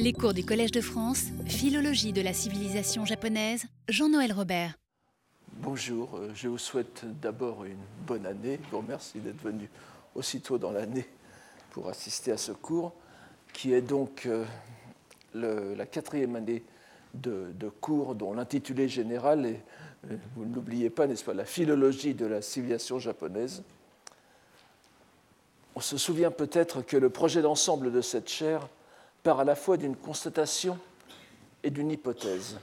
Les cours du Collège de France, philologie de la civilisation japonaise, Jean-Noël Robert. Bonjour, je vous souhaite d'abord une bonne année. Je vous remercie d'être venu aussitôt dans l'année pour assister à ce cours, qui est donc la quatrième année de cours dont l'intitulé général est, vous ne l'oubliez pas, n'est-ce pas, la philologie de la civilisation japonaise. On se souvient peut-être que le projet d'ensemble de cette chaire part à la fois d'une constatation et d'une hypothèse.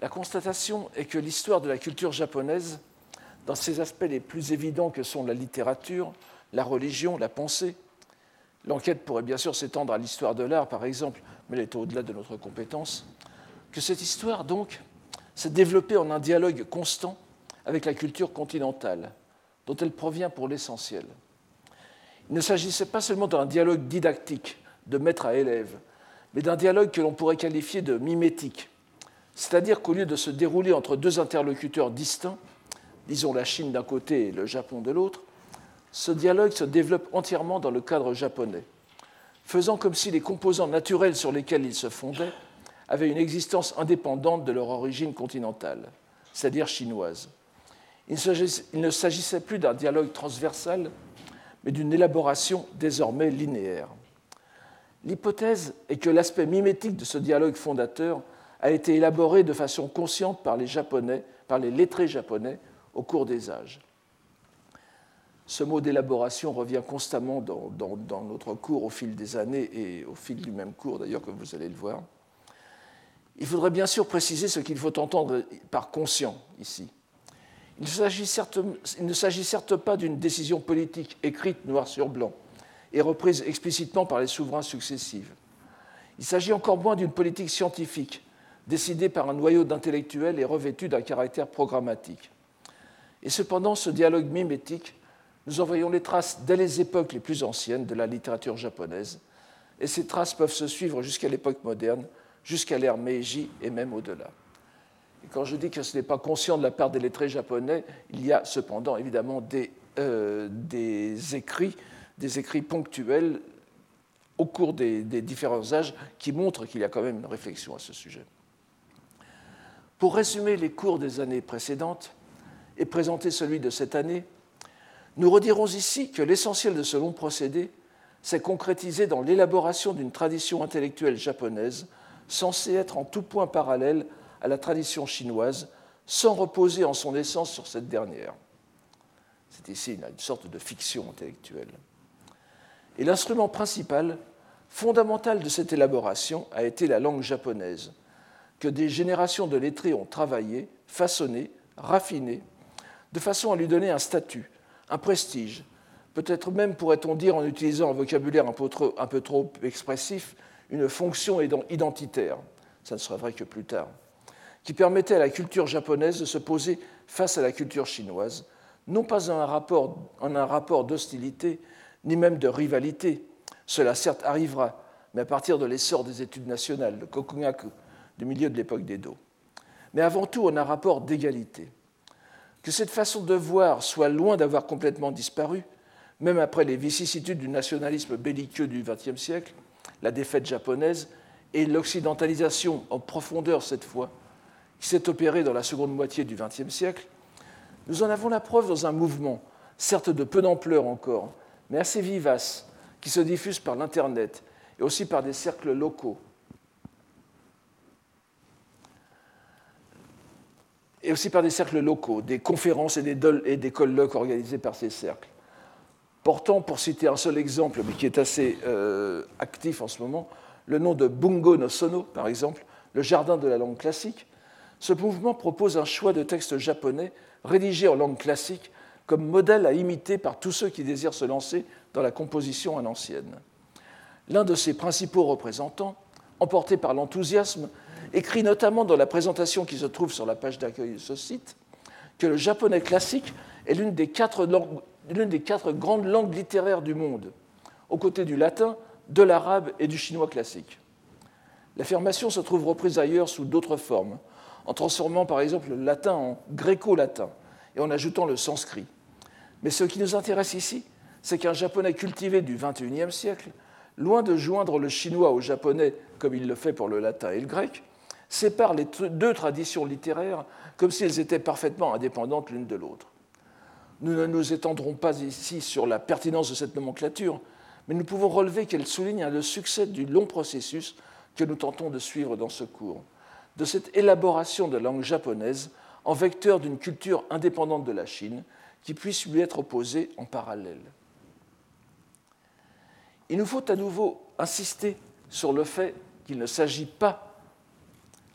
La constatation est que l'histoire de la culture japonaise, dans ses aspects les plus évidents que sont la littérature, la religion, la pensée, l'enquête pourrait bien sûr s'étendre à l'histoire de l'art, par exemple, mais elle est au-delà de notre compétence, que cette histoire, donc, s'est développée en un dialogue constant avec la culture continentale, dont elle provient pour l'essentiel. Il ne s'agissait pas seulement d'un dialogue didactique, de maître à élève, mais d'un dialogue que l'on pourrait qualifier de mimétique, c'est-à-dire qu'au lieu de se dérouler entre deux interlocuteurs distincts, disons la Chine d'un côté et le Japon de l'autre, ce dialogue se développe entièrement dans le cadre japonais, faisant comme si les composants naturels sur lesquels ils se fondaient avaient une existence indépendante de leur origine continentale, c'est-à-dire chinoise. Il ne s'agissait plus d'un dialogue transversal, mais d'une élaboration désormais linéaire. L'hypothèse est que l'aspect mimétique de ce dialogue fondateur a été élaboré de façon consciente par les Japonais, par les lettrés japonais, au cours des âges. Ce mot d'élaboration revient constamment dans notre cours au fil des années et au fil du même cours, d'ailleurs, comme vous allez le voir. Il faudrait bien sûr préciser ce qu'il faut entendre par conscient ici. Il ne s'agit certes pas d'une décision politique écrite noir sur blanc, et reprise explicitement par les souverains successifs. Il s'agit encore moins d'une politique scientifique, décidée par un noyau d'intellectuels et revêtue d'un caractère programmatique. Et cependant, ce dialogue mimétique, nous en voyons les traces dès les époques les plus anciennes de la littérature japonaise, et ces traces peuvent se suivre jusqu'à l'époque moderne, jusqu'à l'ère Meiji et même au-delà. Et quand je dis que ce n'est pas conscient de la part des lettrés japonais, il y a cependant évidemment des écrits ponctuels au cours des différents âges qui montrent qu'il y a quand même une réflexion à ce sujet. Pour résumer les cours des années précédentes et présenter celui de cette année, nous redirons ici que l'essentiel de ce long procédé s'est concrétisé dans l'élaboration d'une tradition intellectuelle japonaise censée être en tout point parallèle à la tradition chinoise, sans reposer en son essence sur cette dernière. C'est ici une sorte de fiction intellectuelle. Et l'instrument principal, fondamental de cette élaboration, a été la langue japonaise, que des générations de lettrés ont travaillée, façonnée, raffinée, de façon à lui donner un statut, un prestige, peut-être même, pourrait-on dire, en utilisant un vocabulaire un peu trop expressif, une fonction identitaire, ça ne sera vrai que plus tard, qui permettait à la culture japonaise de se poser face à la culture chinoise, non pas en un rapport d'hostilité, ni même de rivalité. Cela certes arrivera, mais à partir de l'essor des études nationales, le kokugaku, du milieu de l'époque d'Edo. Mais avant tout, en un rapport d'égalité. Que cette façon de voir soit loin d'avoir complètement disparu, même après les vicissitudes du nationalisme belliqueux du XXe siècle, la défaite japonaise et l'occidentalisation en profondeur cette fois, qui s'est opérée dans la seconde moitié du XXe siècle, nous en avons la preuve dans un mouvement, certes de peu d'ampleur encore, mais assez vivace, qui se diffuse par l'Internet et aussi par des cercles locaux. Des conférences et des colloques organisés par ces cercles. Portant, pour citer un seul exemple, mais qui est assez actif en ce moment, le nom de Bungo no Sono, par exemple, le jardin de la langue classique, ce mouvement propose un choix de textes japonais rédigés en langue classique comme modèle à imiter par tous ceux qui désirent se lancer dans la composition à l'ancienne. L'un de ses principaux représentants, emporté par l'enthousiasme, écrit notamment dans la présentation qui se trouve sur la page d'accueil de ce site que le japonais classique est l'une des quatre grandes langues littéraires du monde, aux côtés du latin, de l'arabe et du chinois classique. L'affirmation se trouve reprise ailleurs sous d'autres formes, en transformant par exemple le latin en gréco-latin et en ajoutant le sanskrit. Mais ce qui nous intéresse ici, c'est qu'un japonais cultivé du XXIe siècle loin de joindre le chinois au japonais comme il le fait pour le latin et le grec, sépare les deux traditions littéraires comme si elles étaient parfaitement indépendantes l'une de l'autre. Nous ne nous étendrons pas ici sur la pertinence de cette nomenclature, mais nous pouvons relever qu'elle souligne le succès du long processus que nous tentons de suivre dans ce cours, de cette élaboration de la langue japonaise en vecteur d'une culture indépendante de la Chine qui puisse lui être opposée en parallèle. Il nous faut à nouveau insister sur le fait qu'il ne s'agit pas,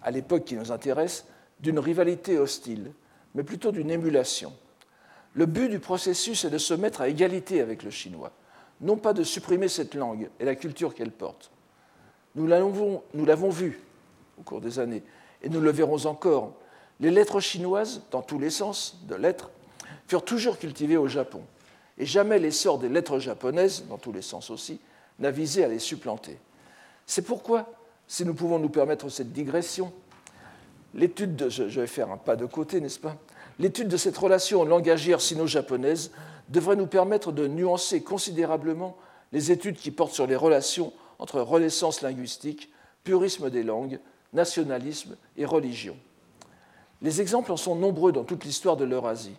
à l'époque qui nous intéresse, d'une rivalité hostile, mais plutôt d'une émulation. Le but du processus est de se mettre à égalité avec le chinois, non pas de supprimer cette langue et la culture qu'elle porte. Nous l'avons vu au cours des années, et nous le verrons encore. Les lettres chinoises, dans tous les sens de lettres, furent toujours cultivées au Japon, et jamais l'essor des lettres japonaises, dans tous les sens aussi, n'a visé à les supplanter. C'est pourquoi, si nous pouvons nous permettre cette digression, je vais faire un pas de côté, n'est-ce pas ? L'étude de cette relation langagière sino-japonaise devrait nous permettre de nuancer considérablement les études qui portent sur les relations entre renaissance linguistique, purisme des langues, nationalisme et religion. Les exemples en sont nombreux dans toute l'histoire de l'Eurasie,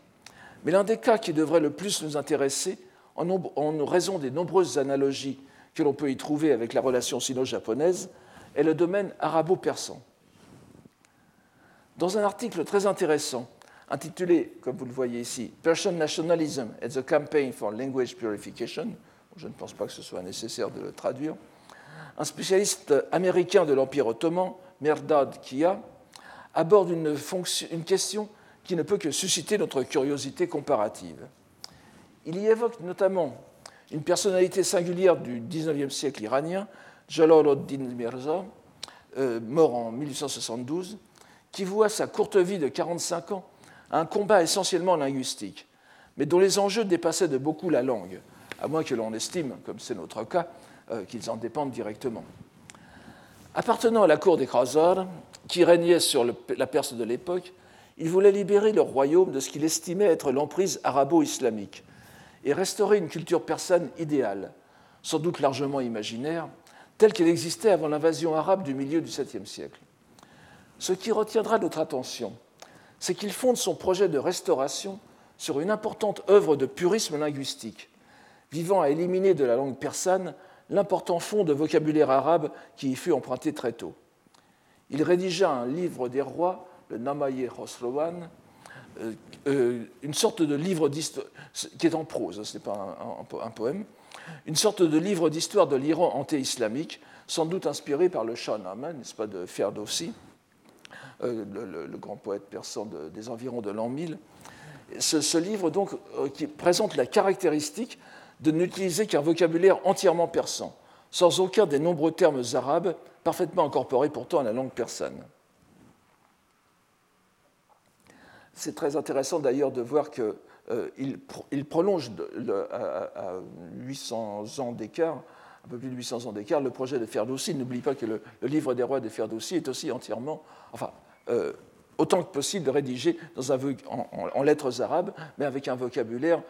mais l'un des cas qui devrait le plus nous intéresser, en raison des nombreuses analogies que l'on peut y trouver avec la relation sino-japonaise, est le domaine arabo-persan. Dans un article très intéressant, intitulé, comme vous le voyez ici, « Persian Nationalism and the Campaign for Language Purification », je ne pense pas que ce soit nécessaire de le traduire, un spécialiste américain de l'Empire ottoman, Mehrdad Kia, aborde une question qui ne peut que susciter notre curiosité comparative. Il y évoque notamment une personnalité singulière du XIXe siècle iranien, Jalal od-Din Mirza, mort en 1872, qui voua sa courte vie de 45 ans à un combat essentiellement linguistique, mais dont les enjeux dépassaient de beaucoup la langue, à moins que l'on estime, comme c'est notre cas, qu'ils en dépendent directement. Appartenant à la cour des Khazars, qui régnait sur la Perse de l'époque, il voulait libérer leur royaume de ce qu'il estimait être l'emprise arabo-islamique et restaurer une culture persane idéale, sans doute largement imaginaire, telle qu'elle existait avant l'invasion arabe du milieu du 7e siècle. Ce qui retiendra notre attention, c'est qu'il fonde son projet de restauration sur une importante œuvre de purisme linguistique, visant à éliminer de la langue persane l'important fond de vocabulaire arabe qui y fut emprunté très tôt. Il rédigea un livre des rois, le Namaye Hosrowan, une sorte de livre d'histoire, qui est en prose, ce n'est pas un poème, une sorte de livre d'histoire de l'Iran anté-islamique, sans doute inspiré par le Shahnameh, n'est-ce pas, de Ferdowsi, le grand poète persan des environs de l'an 1000. Ce livre, donc, qui présente la caractéristique de n'utiliser qu'un vocabulaire entièrement persan, sans aucun des nombreux termes arabes, parfaitement incorporés pourtant à la langue persane. C'est très intéressant d'ailleurs de voir qu'il prolonge à 800 ans d'écart, un peu plus de 800 ans d'écart, le projet de Ferdowsi. N'oublie pas que le livre des rois de Ferdowsi est aussi entièrement, autant que possible, rédigé en lettres arabes, mais avec un vocabulaire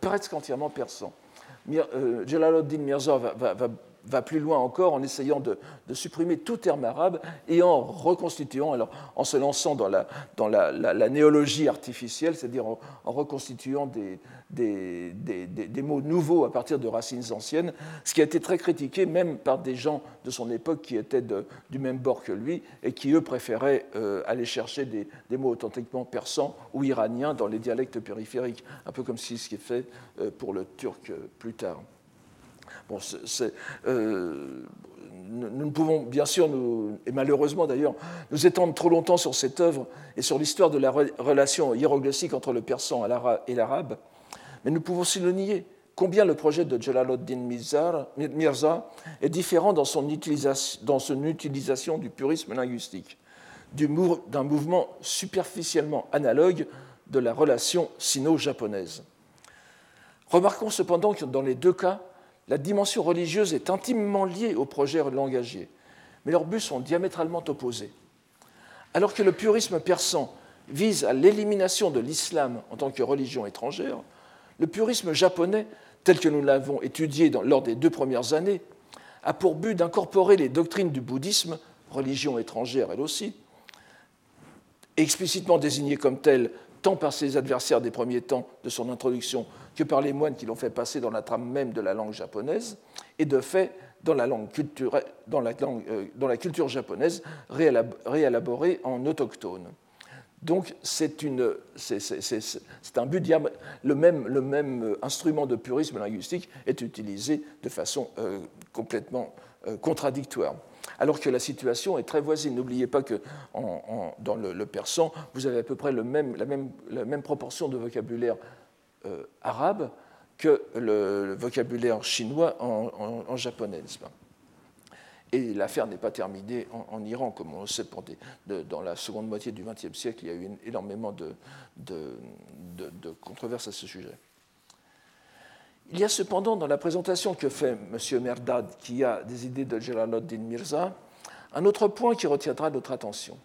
presque entièrement persan. Jalal od-Din Mirza va plus loin encore en essayant de supprimer tout terme arabe et en reconstituant, alors, en se lançant dans la néologie artificielle, c'est-à-dire en reconstituant des mots nouveaux à partir de racines anciennes, ce qui a été très critiqué même par des gens de son époque qui étaient du même bord que lui et qui, eux, préféraient aller chercher des mots authentiquement persans ou iraniens dans les dialectes périphériques, un peu comme ce qui est fait pour le turc plus tard. Bon, nous ne pouvons bien sûr, et malheureusement d'ailleurs, nous étendre trop longtemps sur cette œuvre et sur l'histoire de la relation hiéroglyphique entre le persan et l'arabe, mais nous pouvons souligner combien le projet de Jalal od-Din Mirza est différent dans son utilisation du purisme linguistique, d'un mouvement superficiellement analogue de la relation sino-japonaise. Remarquons cependant que dans les deux cas, la dimension religieuse est intimement liée au projet langagier, mais leurs buts sont diamétralement opposés. Alors que le purisme persan vise à l'élimination de l'islam en tant que religion étrangère, le purisme japonais tel que nous l'avons étudié lors des 2 premières années, a pour but d'incorporer les doctrines du bouddhisme, religion étrangère elle aussi, explicitement désignée comme telle tant par ses adversaires des premiers temps de son introduction que par les moines qui l'ont fait passer dans la trame même de la langue japonaise, et de fait dans la culture japonaise réélaborée en autochtone. Donc c'est un but diable. Le même instrument de purisme linguistique est utilisé de façon complètement contradictoire, alors que la situation est très voisine. N'oubliez pas que dans le persan, vous avez à peu près la même proportion de vocabulaire arabe que le vocabulaire chinois en japonais. Et l'affaire n'est pas terminée en Iran, comme on le sait. Dans la seconde moitié du XXe siècle, il y a eu énormément de controverses à ce sujet. Il y a cependant, dans la présentation que fait M. Mehrdad, qui a des idées de Jalal od-Din Mirza, un autre point qui retiendra notre attention.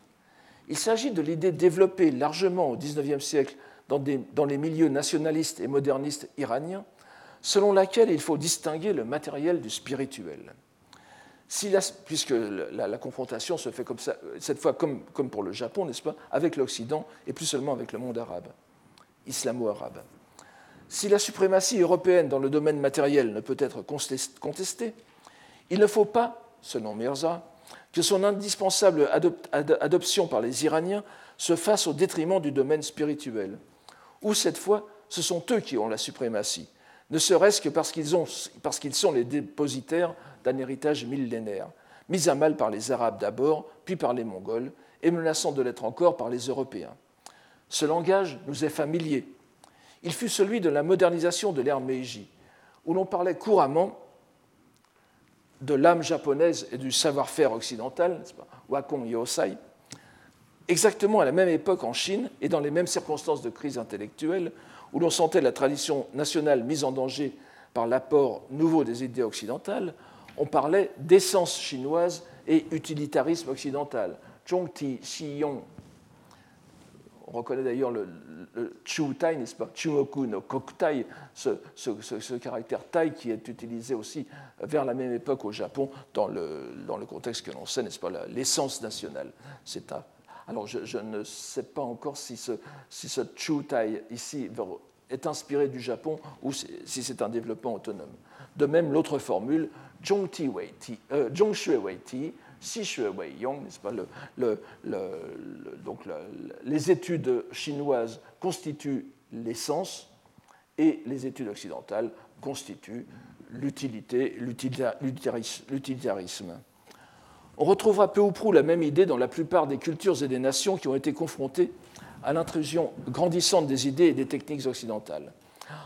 Il s'agit de l'idée développée largement au XIXe siècle dans les milieux nationalistes et modernistes iraniens, selon laquelle il faut distinguer le matériel du spirituel. Puisque la confrontation se fait comme ça, cette fois comme pour le Japon, n'est-ce pas, avec l'Occident et plus seulement avec le monde arabe, islamo-arabe. Si la suprématie européenne dans le domaine matériel ne peut être contestée, il ne faut pas, selon Mirza, que son indispensable adoption par les Iraniens se fasse au détriment du domaine spirituel, où cette fois, ce sont eux qui ont la suprématie, ne serait-ce que parce qu'ils sont les dépositaires d'un héritage millénaire, mis à mal par les Arabes d'abord, puis par les Mongols, et menaçant de l'être encore par les Européens. Ce langage nous est familier. Il fut celui de la modernisation de l'ère Meiji, où l'on parlait couramment de l'âme japonaise et du savoir-faire occidental, Wakon Yosai, exactement à la même époque en Chine et dans les mêmes circonstances de crise intellectuelle, où l'on sentait la tradition nationale mise en danger par l'apport nouveau des idées occidentales, on parlait d'essence chinoise et utilitarisme occidental, Zhongti Xiyong. On reconnaît d'ailleurs le Chu-tai, n'est-ce pas, Chuoku no Kokutai, ce caractère tai qui est utilisé aussi vers la même époque au Japon dans le contexte que l'on sait, n'est-ce pas, l'essence nationale. Alors je ne sais pas encore si ce Chu-tai ici est inspiré du Japon ou si c'est un développement autonome. De même, l'autre formule, Zhongti Weiti, Zhongshui Weiti, n'est-ce pas, les études chinoises constituent l'essence et les études occidentales constituent l'utilité, l'utilitarisme. On retrouvera peu ou prou la même idée dans la plupart des cultures et des nations qui ont été confrontées à l'intrusion grandissante des idées et des techniques occidentales,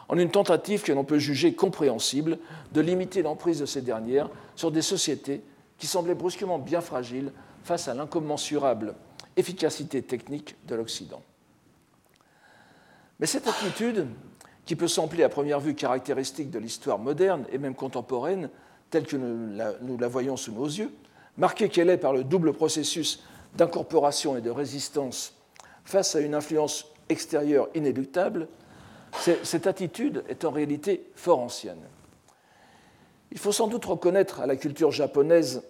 en une tentative que l'on peut juger compréhensible de limiter l'emprise de ces dernières sur des sociétés qui semblait brusquement bien fragile face à l'incommensurable efficacité technique de l'Occident. Mais cette attitude, qui peut sembler à première vue caractéristique de l'histoire moderne et même contemporaine, telle que nous la voyons sous nos yeux, marquée qu'elle est par le double processus d'incorporation et de résistance face à une influence extérieure inéluctable, cette attitude est en réalité fort ancienne. Il faut sans doute reconnaître à la culture japonaise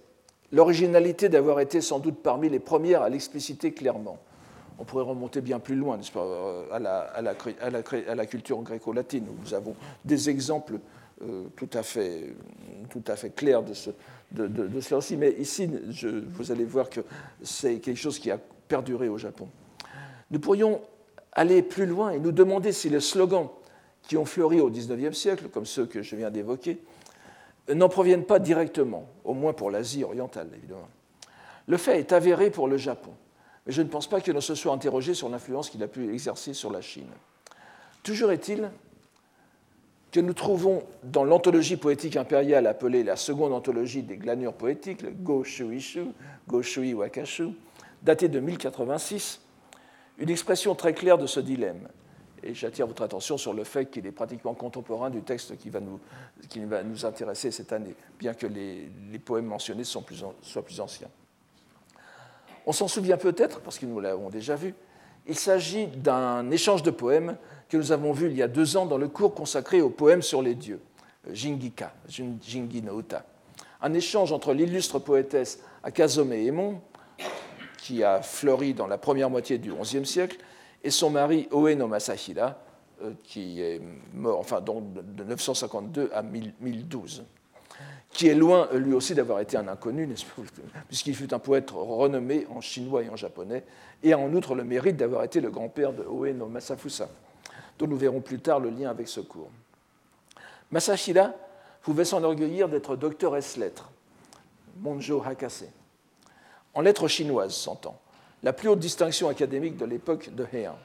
l'originalité d'avoir été sans doute parmi les premières à l'expliciter clairement. On pourrait remonter bien plus loin, n'est-ce pas, à la culture gréco-latine, où nous avons des exemples tout à fait clairs de cela aussi. Mais ici, vous allez voir que c'est quelque chose qui a perduré au Japon. Nous pourrions aller plus loin et nous demander si les slogans qui ont fleuri au XIXe siècle, comme ceux que je viens d'évoquer, n'en proviennent pas directement, au moins pour l'Asie orientale, évidemment. Le fait est avéré pour le Japon, mais je ne pense pas que l'on se soit interrogé sur l'influence qu'il a pu exercer sur la Chine. Toujours est-il que nous trouvons dans l'anthologie poétique impériale appelée la seconde anthologie des glanures poétiques, le Go shūi wakashū, datée de 1086, une expression très claire de ce dilemme. Et j'attire votre attention sur le fait qu'il est pratiquement contemporain du texte qui va nous intéresser cette année, bien que les poèmes mentionnés soient plus anciens. On s'en souvient peut-être, parce que nous l'avons déjà vu, il s'agit d'un échange de poèmes que nous avons vu il y a 2 ans dans le cours consacré aux poèmes sur les dieux, Jingika, Jingi no Uta. Un échange entre l'illustre poétesse Akazome Emon, qui a fleuri dans la première moitié du XIe siècle, et son mari Ōe no Masahira, qui est mort donc de 952 à 1012, qui est loin lui aussi d'avoir été un inconnu, puisqu'il fut un poète renommé en chinois et en japonais, et a en outre le mérite d'avoir été le grand-père de Ōe no Masafusa, dont nous verrons plus tard le lien avec ce cours. Masahira pouvait s'enorgueillir d'être doctoresse lettres, Monjō Hakase, en lettres chinoises, s'entend, la plus haute distinction académique de l'époque de Heian.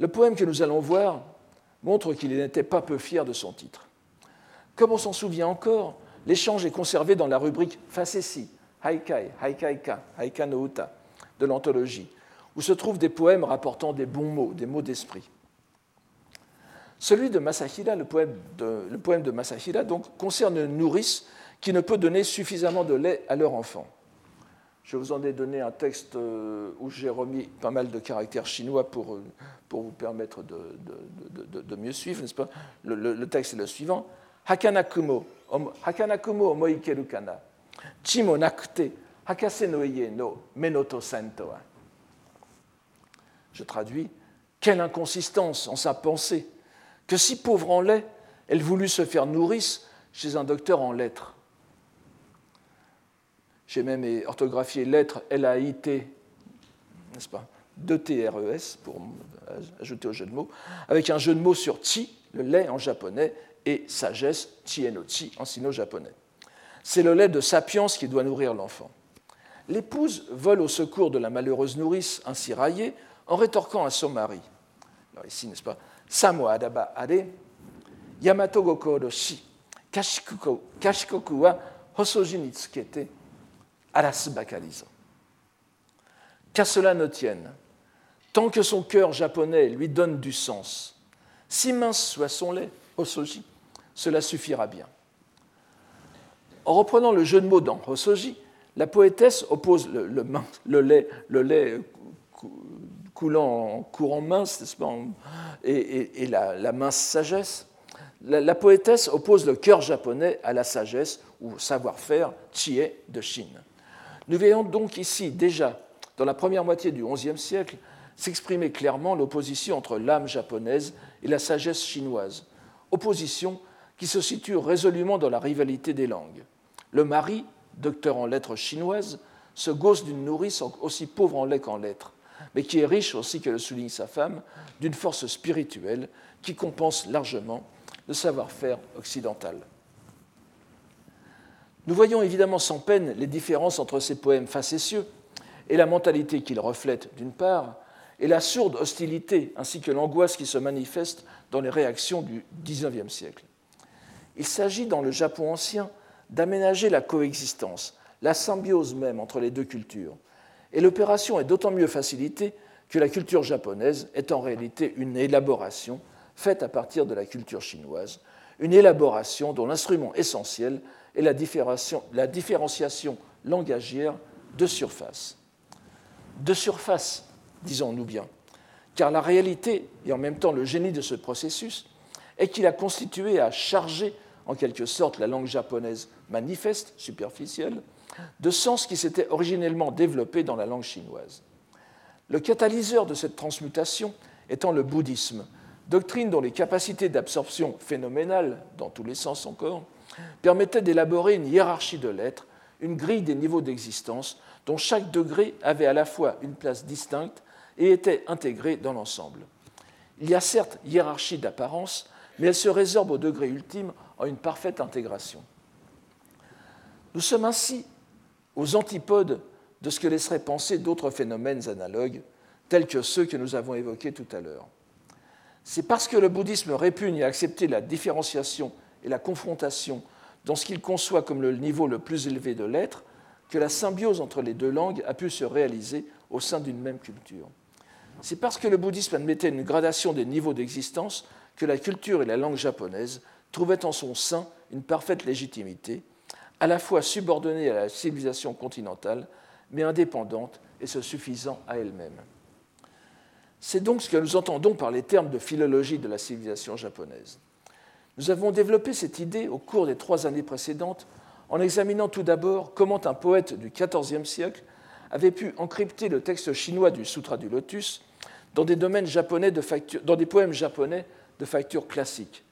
Le poème que nous allons voir montre qu'il n'était pas peu fier de son titre. Comme on s'en souvient encore, l'échange est conservé dans la rubrique Facétie, Haikai, Haikaika, Haika no Uta, de l'anthologie, où se trouvent des poèmes rapportant des bons mots, des mots d'esprit. Celui de Masahira, le poème de Masahira, donc, concerne une nourrice qui ne peut donner suffisamment de lait à leur enfant. Je vous en ai donné un texte où j'ai remis pas mal de caractères chinois pour vous permettre de mieux suivre, n'est-ce pas ? Le texte est le suivant. Hakanakumo, Hakanakumo omoikeru kana, chimo nakute, hakase no ie no menoto santoa. Je traduis. Quelle inconsistance en sa pensée, que si pauvre en lait, elle voulut se faire nourrice chez un docteur en lettres. J'ai même orthographié lettres L-A-I-T, n'est-ce pas, 2-T-R-E-S, pour ajouter au jeu de mots, avec un jeu de mots sur chi, le lait en japonais, et sagesse, chi-en-o-chi, en sino-japonais. C'est le lait de sapience qui doit nourrir l'enfant. L'épouse vole au secours de la malheureuse nourrice, ainsi raillée, en rétorquant à son mari. Alors ici, n'est-ce pas, Samo adaba are, Yamato gokoro shi, kashikoku wa hosoji ni tsukete, Aras Bakarizo. Qu'à cela ne tienne, tant que son cœur japonais lui donne du sens, si mince soit son lait, Hosoji, cela suffira bien. En reprenant le jeu de mots dans Hosoji, la poétesse oppose le lait coulant en courant mince, n'est-ce pas, et la mince sagesse. La poétesse oppose le cœur japonais à la sagesse ou savoir-faire chie de Chine. Nous voyons donc ici, déjà, dans la première moitié du XIe siècle, s'exprimer clairement l'opposition entre l'âme japonaise et la sagesse chinoise, opposition qui se situe résolument dans la rivalité des langues. Le mari, docteur en lettres chinoises, se gausse d'une nourrice aussi pauvre en lait qu'en lettres, mais qui est riche, aussi que le souligne sa femme, d'une force spirituelle qui compense largement le savoir-faire occidental. Nous voyons évidemment sans peine les différences entre ces poèmes facétieux et la mentalité qu'ils reflètent d'une part, et la sourde hostilité ainsi que l'angoisse qui se manifeste dans les réactions du XIXe siècle. Il s'agit dans le Japon ancien d'aménager la coexistence, la symbiose même entre les deux cultures, et l'opération est d'autant mieux facilitée que la culture japonaise est en réalité une élaboration faite à partir de la culture chinoise, une élaboration dont l'instrument essentiel est la différenciation langagière de surface. De surface, disons-nous bien, car la réalité, et en même temps le génie de ce processus, est qu'il a constitué à charger, en quelque sorte, la langue japonaise manifeste, superficielle, de sens qui s'était originellement développé dans la langue chinoise. Le catalyseur de cette transmutation étant le bouddhisme, doctrine dont les capacités d'absorption phénoménales, dans tous les sens encore, permettaient d'élaborer une hiérarchie de lettres, une grille des niveaux d'existence, dont chaque degré avait à la fois une place distincte et était intégré dans l'ensemble. Il y a certes hiérarchie d'apparence, mais elle se résorbe au degré ultime en une parfaite intégration. Nous sommes ainsi aux antipodes de ce que laisseraient penser d'autres phénomènes analogues, tels que ceux que nous avons évoqués tout à l'heure. C'est parce que le bouddhisme répugne à accepter la différenciation et la confrontation dans ce qu'il conçoit comme le niveau le plus élevé de l'être que la symbiose entre les deux langues a pu se réaliser au sein d'une même culture. C'est parce que le bouddhisme admettait une gradation des niveaux d'existence que la culture et la langue japonaise trouvaient en son sein une parfaite légitimité, à la fois subordonnée à la civilisation continentale, mais indépendante et se suffisant à elle-même. C'est donc ce que nous entendons par les termes de philologie de la civilisation japonaise. Nous avons développé cette idée au cours des 3 années précédentes en examinant tout d'abord comment un poète du XIVe siècle avait pu encrypter le texte chinois du Sutra du Lotus dans des poèmes japonais de facture classique.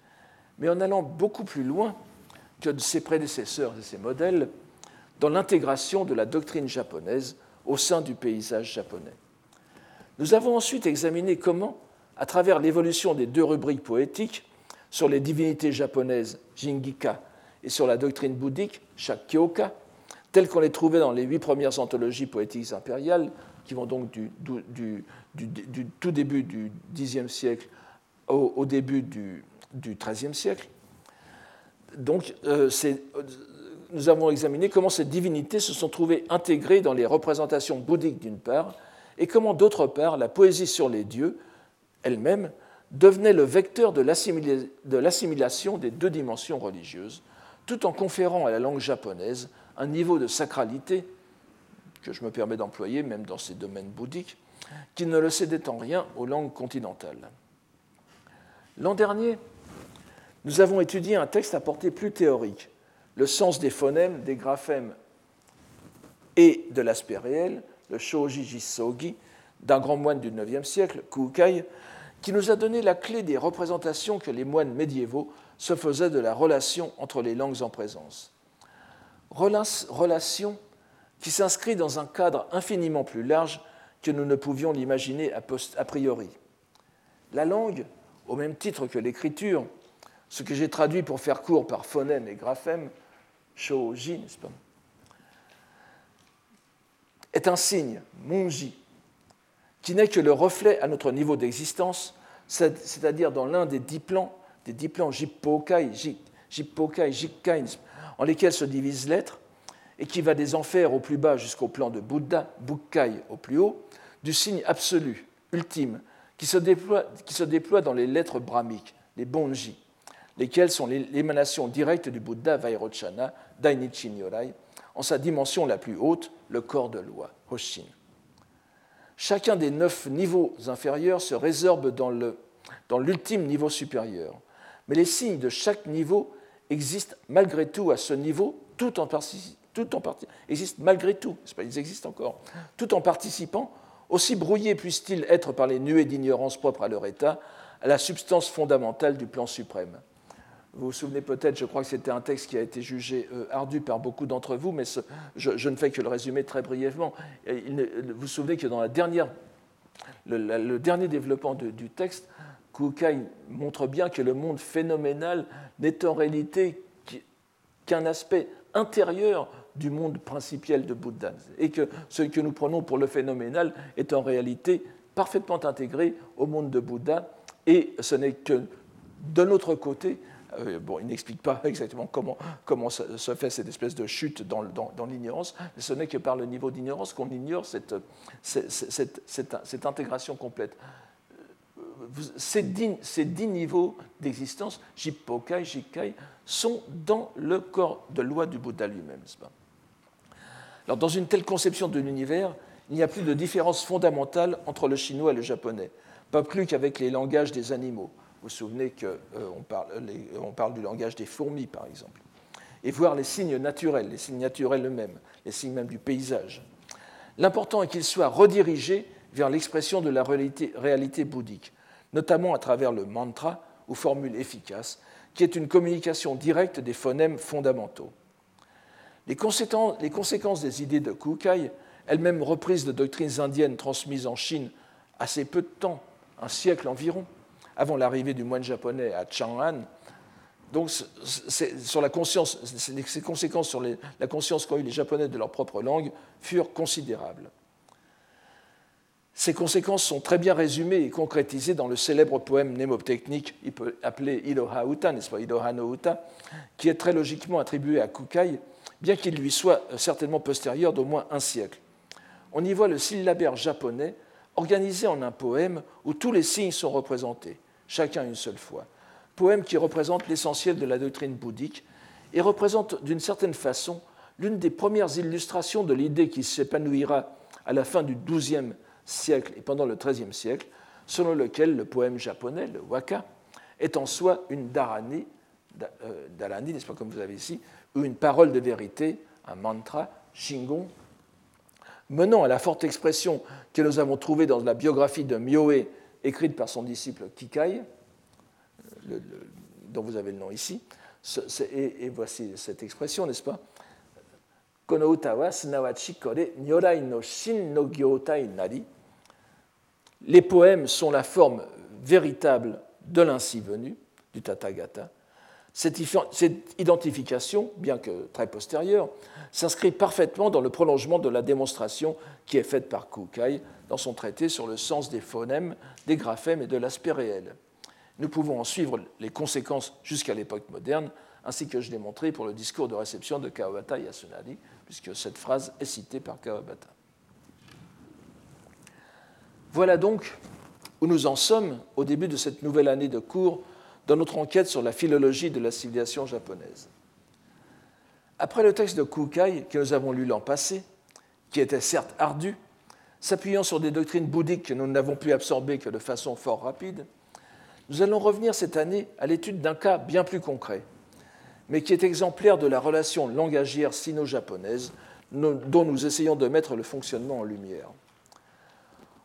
Mais en allant beaucoup plus loin que de ses prédécesseurs et ses modèles dans l'intégration de la doctrine japonaise au sein du paysage japonais. Nous avons ensuite examiné comment, à travers l'évolution des 2 rubriques poétiques sur les divinités japonaises, Jingika, et sur la doctrine bouddhique, Shakkyoka, telles qu'on les trouvait dans les 8 premières anthologies poétiques impériales, qui vont donc du tout début du Xe siècle au début du XIIIe siècle. Donc, nous avons examiné comment ces divinités se sont trouvées intégrées dans les représentations bouddhiques d'une part, et comment d'autre part la poésie sur les dieux, elle-même, devenait le vecteur de l'assimilation des 2 dimensions religieuses, tout en conférant à la langue japonaise un niveau de sacralité, que je me permets d'employer même dans ces domaines bouddhiques, qui ne le cédait en rien aux langues continentales. L'an dernier, nous avons étudié un texte à portée plus théorique, le sens des phonèmes, des graphèmes et de l'aspect réel, le Shōji Jisōgi, d'un grand moine du IXe siècle, Kūkai, qui nous a donné la clé des représentations que les moines médiévaux se faisaient de la relation entre les langues en présence. Relation qui s'inscrit dans un cadre infiniment plus large que nous ne pouvions l'imaginer a priori. La langue, au même titre que l'écriture, ce que j'ai traduit pour faire court par phonème et graphème, shōji, n'est-ce pas, est un signe, monji, qui n'est que le reflet à notre niveau d'existence, c'est-à-dire dans l'un des 10 plans, des 10 plans jippōkai, jikkai, en lesquels se divisent l'être, et qui va des enfers au plus bas jusqu'au plan de Bouddha, Bukkai au plus haut, du signe absolu, ultime, qui se déploie dans les lettres brahmiques, les bonji, lesquelles sont l'émanation directe du Bouddha Vairochana, Dainichi Nyorai, en sa dimension la plus haute, le corps de loi, Hoshin. Chacun des 9 niveaux inférieurs se résorbe dans l'ultime niveau supérieur, mais les signes de chaque niveau existent malgré tout à ce niveau, tout en participant, aussi brouillés puissent-ils être par les nuées d'ignorance propres à leur état, à la substance fondamentale du plan suprême. Vous vous souvenez peut-être, je crois que c'était un texte qui a été jugé ardu par beaucoup d'entre vous, mais je ne fais que le résumer très brièvement. Vous vous souvenez que dans le dernier développement du texte, Kūkai montre bien que le monde phénoménal n'est en réalité qu'un aspect intérieur du monde principiel de Bouddha, et que ce que nous prenons pour le phénoménal est en réalité parfaitement intégré au monde de Bouddha, et ce n'est que de l'autre côté. Bon, il n'explique pas exactement comment se fait cette espèce de chute dans l'ignorance, mais ce n'est que par le niveau d'ignorance qu'on ignore cette intégration complète. Ces 10 niveaux d'existence, Jippōkai, Jikkai, sont dans le corps de loi du Bouddha lui-même. Alors, dans une telle conception de l'univers, il n'y a plus de différence fondamentale entre le chinois et le japonais, pas plus qu'avec les langages des animaux. Vous vous souvenez qu'on parle du langage des fourmis, par exemple, et voir les signes naturels eux-mêmes, les signes même du paysage. L'important est qu'ils soient redirigés vers l'expression de la réalité bouddhique, notamment à travers le mantra ou formule efficace, qui est une communication directe des phonèmes fondamentaux. Les conséquences des idées de Kūkai, elles-mêmes reprises de doctrines indiennes transmises en Chine assez peu de temps, un siècle environ, avant l'arrivée du moine japonais à Chang'an. Donc, ces conséquences sur la conscience qu'ont eu les Japonais de leur propre langue furent considérables. Ces conséquences sont très bien résumées et concrétisées dans le célèbre poème mnémotechnique appelé Iroha Uta, n'est-ce pas, Iroha no Uta, qui est très logiquement attribué à Kūkai, bien qu'il lui soit certainement postérieur d'au moins un siècle. On y voit le syllabaire japonais organisé en un poème où tous les signes sont représentés, chacun une seule fois. Poème qui représente l'essentiel de la doctrine bouddhique et représente d'une certaine façon l'une des premières illustrations de l'idée qui s'épanouira à la fin du XIIe siècle et pendant le XIIIe siècle, selon lequel le poème japonais, le waka, est en soi une dharani, d'Alandi, n'est-ce pas, comme vous avez ici, ou une parole de vérité, un mantra, shingon, menant à la forte expression que nous avons trouvée dans la biographie de Myoë, écrite par son disciple Kikai, dont vous avez le nom ici, et voici cette expression, n'est-ce pas, « Kono uta wa sunawachi kore nyorai no shin no gyōtai nari » Les poèmes sont la forme véritable de l'ainsi venu, du Tathagata. Cette identification, bien que très postérieure, s'inscrit parfaitement dans le prolongement de la démonstration qui est faite par Kūkai dans son traité sur le sens des phonèmes, des graphèmes et de l'aspect réel. Nous pouvons en suivre les conséquences jusqu'à l'époque moderne, ainsi que je l'ai montré pour le discours de réception de Kawabata Yasunari, puisque cette phrase est citée par Kawabata. Voilà donc où nous en sommes au début de cette nouvelle année de cours dans notre enquête sur la philologie de la civilisation japonaise. Après le texte de Kūkai que nous avons lu l'an passé, qui était certes ardu, s'appuyant sur des doctrines bouddhiques que nous n'avons pu absorber que de façon fort rapide, nous allons revenir cette année à l'étude d'un cas bien plus concret, mais qui est exemplaire de la relation langagière sino-japonaise dont nous essayons de mettre le fonctionnement en lumière.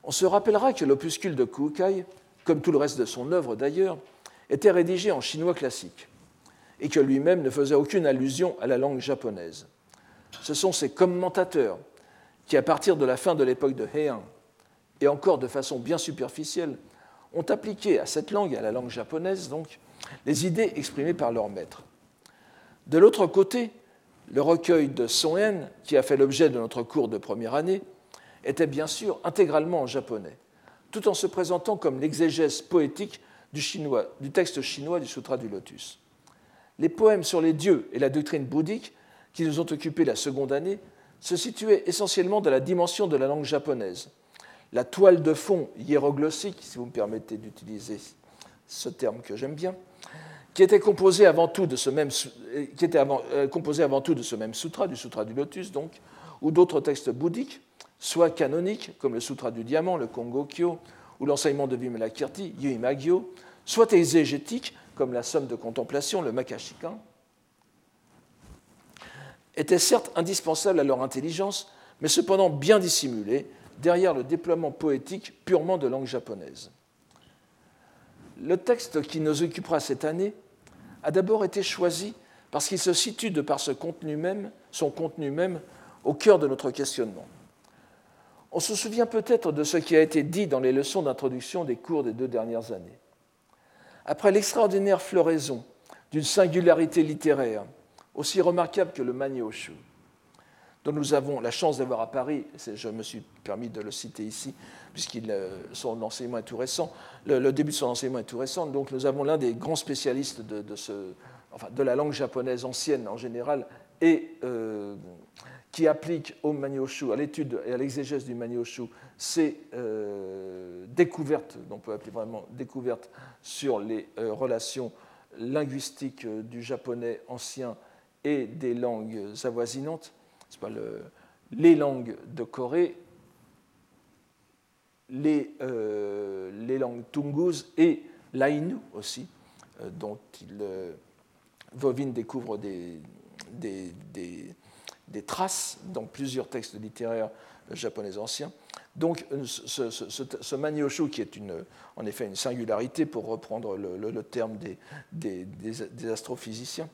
On se rappellera que l'opuscule de Kūkai, comme tout le reste de son œuvre d'ailleurs, était rédigé en chinois classique et que lui-même ne faisait aucune allusion à la langue japonaise. Ce sont ses commentateurs qui, à partir de la fin de l'époque de Heian, et encore de façon bien superficielle, ont appliqué à cette langue, à la langue japonaise donc, les idées exprimées par leur maître. De l'autre côté, le recueil de Sonhen, qui a fait l'objet de notre cours de première année, était bien sûr intégralement en japonais, tout en se présentant comme l'exégèse poétique du texte chinois du Sutra du Lotus. Les poèmes sur les dieux et la doctrine bouddhique qui nous ont occupés la seconde année se situaient essentiellement dans la dimension de la langue japonaise. La toile de fond hiéroglossique, si vous me permettez d'utiliser ce terme que j'aime bien, qui était composée avant tout de ce même sutra, du Sutra du Lotus donc, ou d'autres textes bouddhiques, soit canoniques, comme le Sutra du Diamant, le Kongokyo, ou l'enseignement de Vimalakirti, Yuimagyō, soit exégétiques, comme la Somme de Contemplation, le Makashikan, étaient certes indispensables à leur intelligence, mais cependant bien dissimulés derrière le déploiement poétique purement de langue japonaise. Le texte qui nous occupera cette année a d'abord été choisi parce qu'il se situe, de par son contenu même, au cœur de notre questionnement. On se souvient peut-être de ce qui a été dit dans les leçons d'introduction des cours des deux dernières années. Après l'extraordinaire floraison d'une singularité littéraire aussi remarquable que le Man'yōshū, dont nous avons la chance d'avoir à Paris, je me suis permis de le citer ici, puisque son enseignement est tout récent, le début de son enseignement est tout récent, donc nous avons l'un des grands spécialistes de la langue japonaise ancienne en général, et qui applique au Man'yōshū, à l'étude et à l'exégèse du Man'yōshū, ces découvertes, on peut appeler vraiment découvertes, sur les relations linguistiques du japonais ancien et des langues avoisinantes, c'est pas les langues de Corée, les langues tungus et l'ainu aussi, dont Vovin découvre des traces dans plusieurs textes littéraires japonais anciens. Donc ce Man'yōshū, qui est en effet une singularité, pour reprendre le terme des astrophysiciens,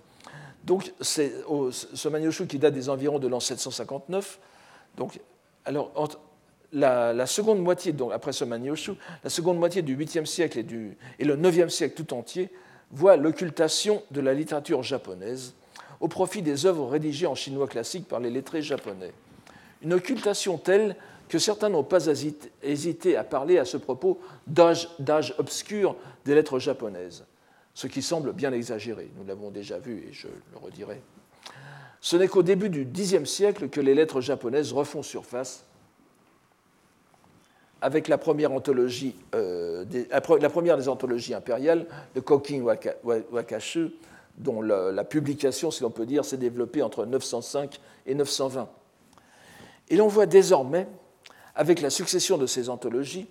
donc ce Man'yōshū qui date des environs de l'an 759, donc, alors, la seconde moitié, donc, après ce Man'yōshū, la seconde moitié du 8e siècle et le 9e siècle tout entier voit l'occultation de la littérature japonaise au profit des œuvres rédigées en chinois classique par les lettrés japonais. Une occultation telle que certains n'ont pas hésité à parler à ce propos d'âge obscur des lettres japonaises, ce qui semble bien exagéré, nous l'avons déjà vu et je le redirai. Ce n'est qu'au début du Xe siècle que les lettres japonaises refont surface avec la première des anthologies impériales, le Shōkin wakashū, dont la publication, si l'on peut dire, s'est développée entre 905 et 920. Et l'on voit désormais, avec la succession de ces anthologies,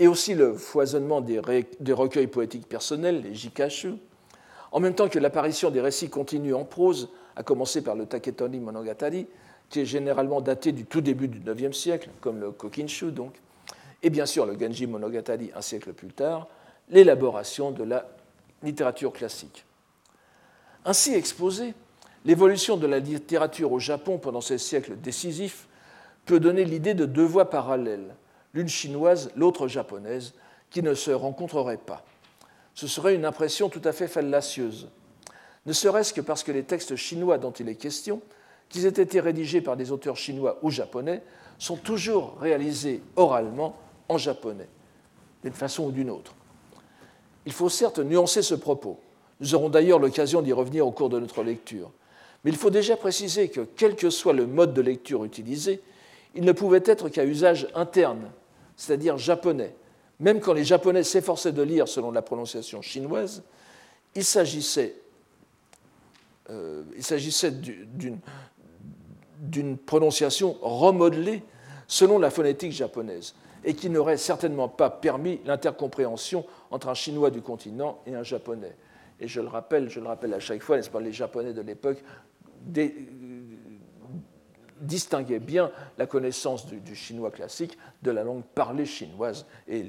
et aussi le foisonnement des recueils poétiques personnels, les jikashū, en même temps que l'apparition des récits continus en prose, à commencer par le Taketoni Monogatari, qui est généralement daté du tout début du IXe siècle, comme le Kokinshu donc, et bien sûr le Genji Monogatari un siècle plus tard, l'élaboration de la littérature classique. Ainsi exposée, l'évolution de la littérature au Japon pendant ces siècles décisifs peut donner l'idée de deux voies parallèles, l'une chinoise, l'autre japonaise, qui ne se rencontreraient pas. Ce serait une impression tout à fait fallacieuse, ne serait-ce que parce que les textes chinois dont il est question, qu'ils aient été rédigés par des auteurs chinois ou japonais, sont toujours réalisés oralement en japonais, d'une façon ou d'une autre. Il faut certes nuancer ce propos. Nous aurons d'ailleurs l'occasion d'y revenir au cours de notre lecture. Mais il faut déjà préciser que, quel que soit le mode de lecture utilisé, il ne pouvait être qu'à usage interne, c'est-à-dire japonais. Même quand les Japonais s'efforçaient de lire selon la prononciation chinoise, il s'agissait d'une prononciation remodelée selon la phonétique japonaise et qui n'aurait certainement pas permis l'intercompréhension entre un Chinois du continent et un Japonais. Et je le rappelle à chaque fois, n'est-ce pas, les Japonais de l'époque distinguaient bien la connaissance du chinois classique de la langue parlée chinoise. Et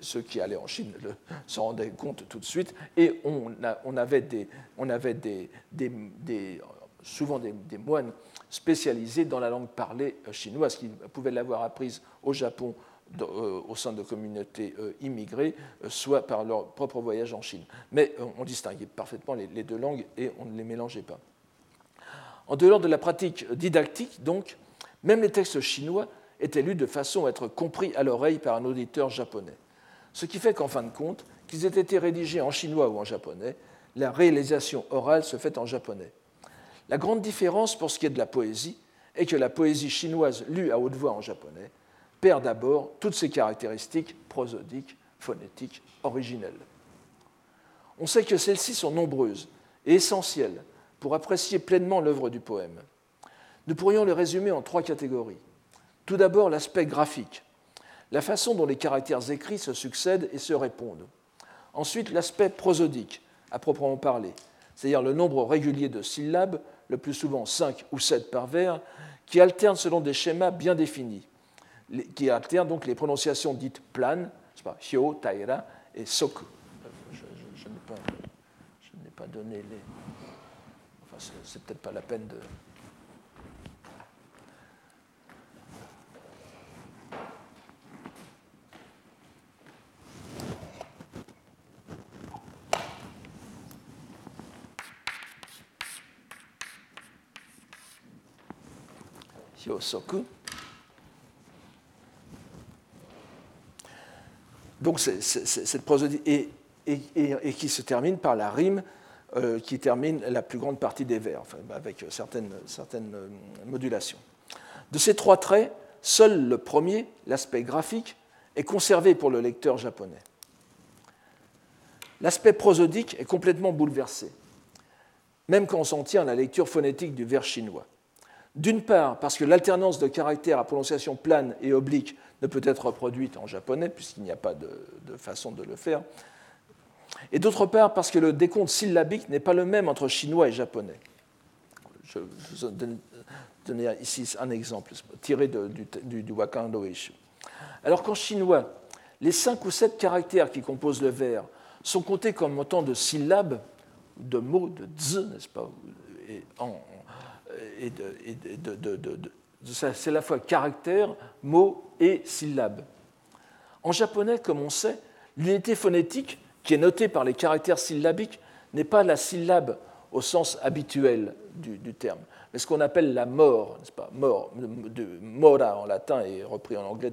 ceux qui allaient en Chine s'en rendaient compte tout de suite. Et on avait souvent des moines spécialisés dans la langue parlée chinoise qui pouvaient l'avoir apprise au Japon au sein de communautés immigrées, soit par leur propre voyage en Chine. Mais on distinguait parfaitement les deux langues et on ne les mélangeait pas. En dehors de la pratique didactique, donc, même les textes chinois étaient lus de façon à être compris à l'oreille par un auditeur japonais. Ce qui fait qu'en fin de compte, qu'ils aient été rédigés en chinois ou en japonais, la réalisation orale se fait en japonais. La grande différence pour ce qui est de la poésie est que la poésie chinoise lue à haute voix en japonais perd d'abord toutes ses caractéristiques prosodiques, phonétiques, originelles. On sait que celles-ci sont nombreuses et essentielles pour apprécier pleinement l'œuvre du poème. Nous pourrions les résumer en trois catégories. Tout d'abord, l'aspect graphique, la façon dont les caractères écrits se succèdent et se répondent. Ensuite, l'aspect prosodique, à proprement parler, c'est-à-dire le nombre régulier de syllabes, le plus souvent 5 ou 7 par vers, qui alternent selon des schémas bien définis, qui alternent donc les prononciations dites planes, c'est pas hyo, taira et soku. Je n'ai pas donné les... Enfin, c'est peut-être pas la peine de... Hyo, soku. Donc, cette prosodie et qui se termine par la rime qui termine la plus grande partie des vers, enfin, avec certaines modulations. De ces trois traits, seul le premier, l'aspect graphique, est conservé pour le lecteur japonais. L'aspect prosodique est complètement bouleversé, même quand on s'en tient à la lecture phonétique du vers chinois. D'une part, parce que l'alternance de caractères à prononciation plane et oblique ne peut être reproduite en japonais, puisqu'il n'y a pas de façon de le faire. Et d'autre part, parce que le décompte syllabique n'est pas le même entre chinois et japonais. Je vous donne ici un exemple, tiré du Wakan Rōeishū. Alors qu'en chinois, les 5 ou 7 caractères qui composent le vers sont comptés comme autant de syllabes, de mots, de zi, n'est-ce pas, c'est à la fois caractères, mots et syllabes. En japonais, comme on sait, l'unité phonétique, qui est notée par les caractères syllabiques, n'est pas la syllabe au sens habituel du terme, mais ce qu'on appelle la mort, n'est-ce pas ? Mort, mora en latin et repris en anglais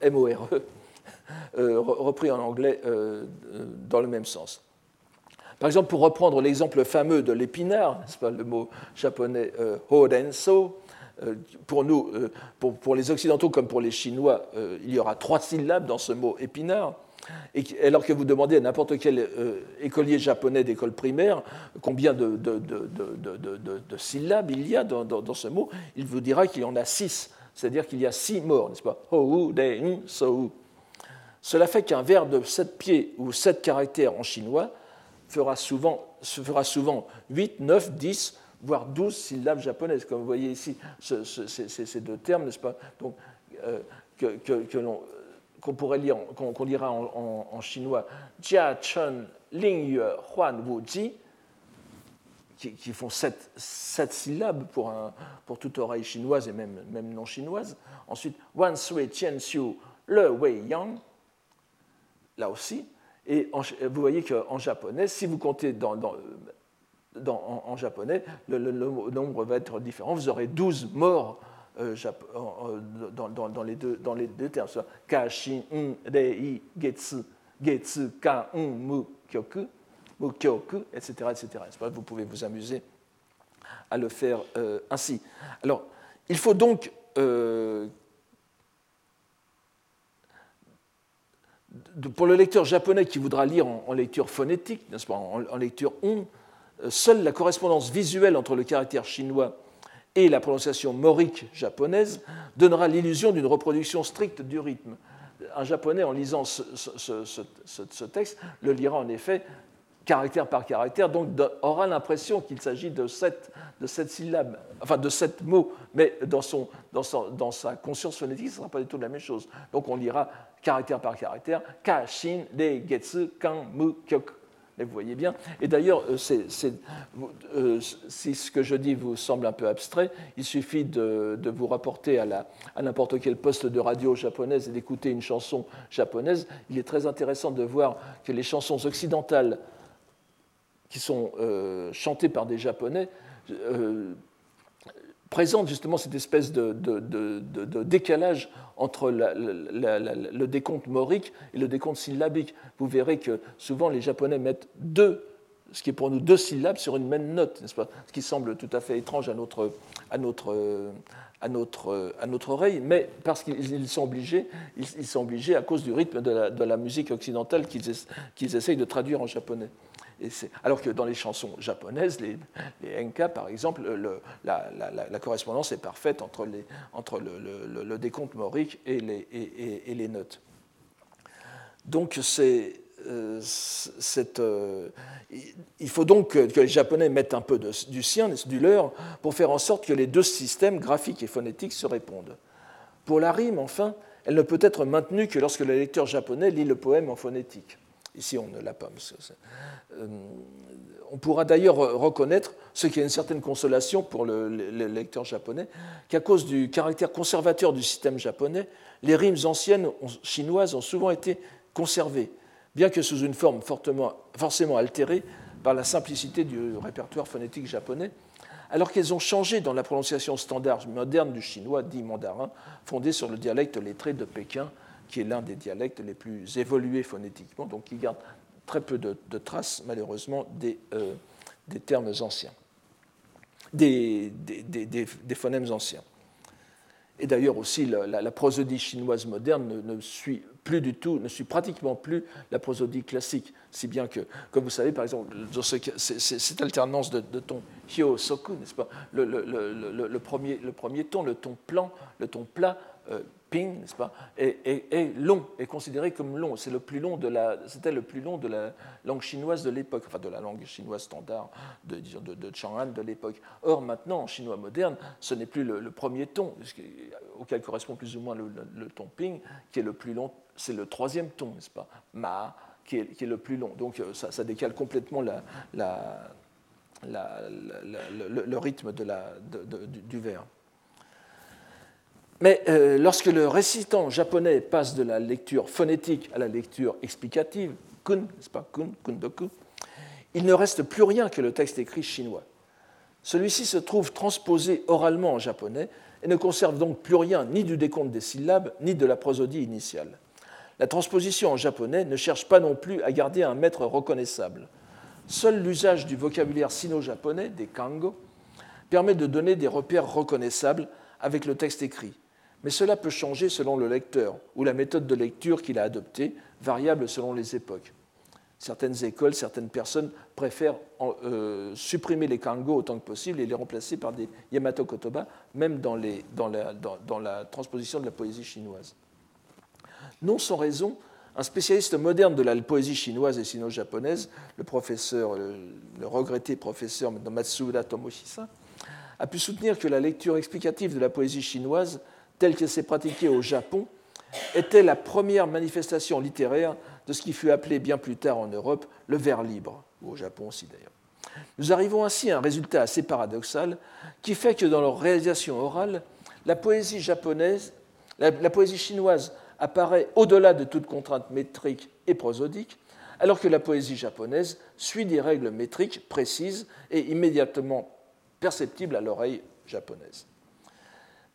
M-O-R-E, repris en anglais dans le même sens. Par exemple, pour reprendre l'exemple fameux de l'épinard, n'est-ce pas, le mot japonais horenso, pour nous, pour les Occidentaux comme pour les Chinois, il y aura 3 syllabes dans ce mot épinard. Et alors que vous demandez à n'importe quel écolier japonais d'école primaire combien de syllabes il y a dans ce mot, il vous dira qu'il y en a 6, c'est-à-dire qu'il y a 6 morts, n'est-ce pas, ho-u, de-n, so-u. Cela fait qu'un vers de 7 pieds ou 7 caractères en chinois fera souvent 8, 9, 10, voire 12 syllabes japonaises, comme vous voyez ici ces deux termes, n'est-ce pas, donc, qu'on pourrait lire, qu'on lira en chinois, Jia Chen Ling Yue Huan Wu Ji, qui font 7 syllabes pour toute oreille chinoise et même non chinoise. Ensuite, Wan Sui Chen Xiu Le Wei Yang, là aussi. Et vous voyez qu'en japonais, si vous comptez en japonais, le nombre va être différent. Vous aurez 12 morts dans les deux termes. Ka, shin, un, re, i, getsu, ka, un, mu, kyoku, mu, kyoku, etc., etc. Vous pouvez vous amuser à le faire ainsi. Alors, il faut donc... pour le lecteur japonais qui voudra lire en lecture phonétique, n'est-ce pas, en lecture on, seule la correspondance visuelle entre le caractère chinois et la prononciation maurique japonaise donnera l'illusion d'une reproduction stricte du rythme. Un japonais, en lisant ce texte, le lira en effet caractère par caractère, donc aura l'impression qu'il s'agit de sept syllabes, enfin de 7 mots, mais dans sa conscience phonétique, ce ne sera pas du tout la même chose. Donc on lira caractère par caractère, ka, shin, de, getsu, kan, mu, kyoku. Et vous voyez bien. Et d'ailleurs, si ce que je dis vous semble un peu abstrait, il suffit de vous rapporter à n'importe quel poste de radio japonaise et d'écouter une chanson japonaise. Il est très intéressant de voir que les chansons occidentales qui sont chantés par des Japonais, présentent justement cette espèce de décalage entre le décompte maurique et le décompte syllabique. Vous verrez que souvent les Japonais mettent ce qui est pour nous 2 syllabes sur une même note, n'est-ce pas ? Ce qui semble tout à fait étrange à notre oreille, mais parce qu'ils sont obligés, à cause du rythme de la musique occidentale qu'ils essayent de traduire en japonais. Alors que dans les chansons japonaises, les enka par exemple, la correspondance est parfaite entre le décompte maurique et les notes. Donc il faut donc que les Japonais mettent un peu du sien, du leur, pour faire en sorte que les deux systèmes graphiques et phonétiques se répondent. Pour la rime, enfin, elle ne peut être maintenue que lorsque le lecteur japonais lit le poème en phonétique. Ici, on ne l'a pas. On pourra d'ailleurs reconnaître, ce qui est une certaine consolation pour le lecteur japonais, qu'à cause du caractère conservateur du système japonais, les rimes anciennes chinoises ont souvent été conservées, bien que sous une forme forcément altérée par la simplicité du répertoire phonétique japonais, alors qu'elles ont changé dans la prononciation standard moderne du chinois dit mandarin, fondé sur le dialecte lettré de Pékin, qui est l'un des dialectes les plus évolués phonétiquement, donc qui garde très peu de traces, malheureusement, des termes anciens, des phonèmes anciens. Et d'ailleurs aussi, la prosodie chinoise moderne ne suit plus du tout, ne suit pratiquement plus la prosodie classique, si bien que, comme vous savez, par exemple, dans cette alternance de ton hyo-soku, n'est-ce pas, le premier ton, le ton plat, ping, n'est-ce pas, est long, est considéré comme long. C'est le plus long c'était le plus long de la langue chinoise de l'époque, enfin de la langue chinoise standard de Chang'an de l'époque. Or, maintenant, en chinois moderne, ce n'est plus le premier ton, auquel correspond plus ou moins le ton ping, qui est le plus long, c'est le 3e ton, n'est-ce pas, ma, qui est le plus long. Donc, ça décale complètement le rythme du vers. Mais lorsque le récitant japonais passe de la lecture phonétique à la lecture explicative, kun, n'est-ce pas, kun, kundoku, il ne reste plus rien que le texte écrit chinois. Celui-ci se trouve transposé oralement en japonais et ne conserve donc plus rien ni du décompte des syllabes ni de la prosodie initiale. La transposition en japonais ne cherche pas non plus à garder un maître reconnaissable. Seul l'usage du vocabulaire sino-japonais, des kango, permet de donner des repères reconnaissables avec le texte écrit. Mais cela peut changer selon le lecteur ou la méthode de lecture qu'il a adoptée, variable selon les époques. Certaines écoles, certaines personnes préfèrent supprimer les kango autant que possible et les remplacer par des yamato-kotoba, même dans la transposition de la poésie chinoise. Non sans raison, Un spécialiste moderne de la poésie chinoise et sino-japonaise, le regretté professeur Matsuda Tomohisa, a pu soutenir que la lecture explicative de la poésie chinoise, telle qu'elle s'est pratiquée au Japon, était la première manifestation littéraire de ce qui fut appelé bien plus tard en Europe le vers libre, ou au Japon aussi d'ailleurs. Nous arrivons ainsi à un résultat assez paradoxal qui fait que dans leur réalisation orale, la poésie chinoise apparaît au-delà de toute contrainte métrique et prosodique, alors que la poésie japonaise suit des règles métriques précises et immédiatement perceptibles à l'oreille japonaise.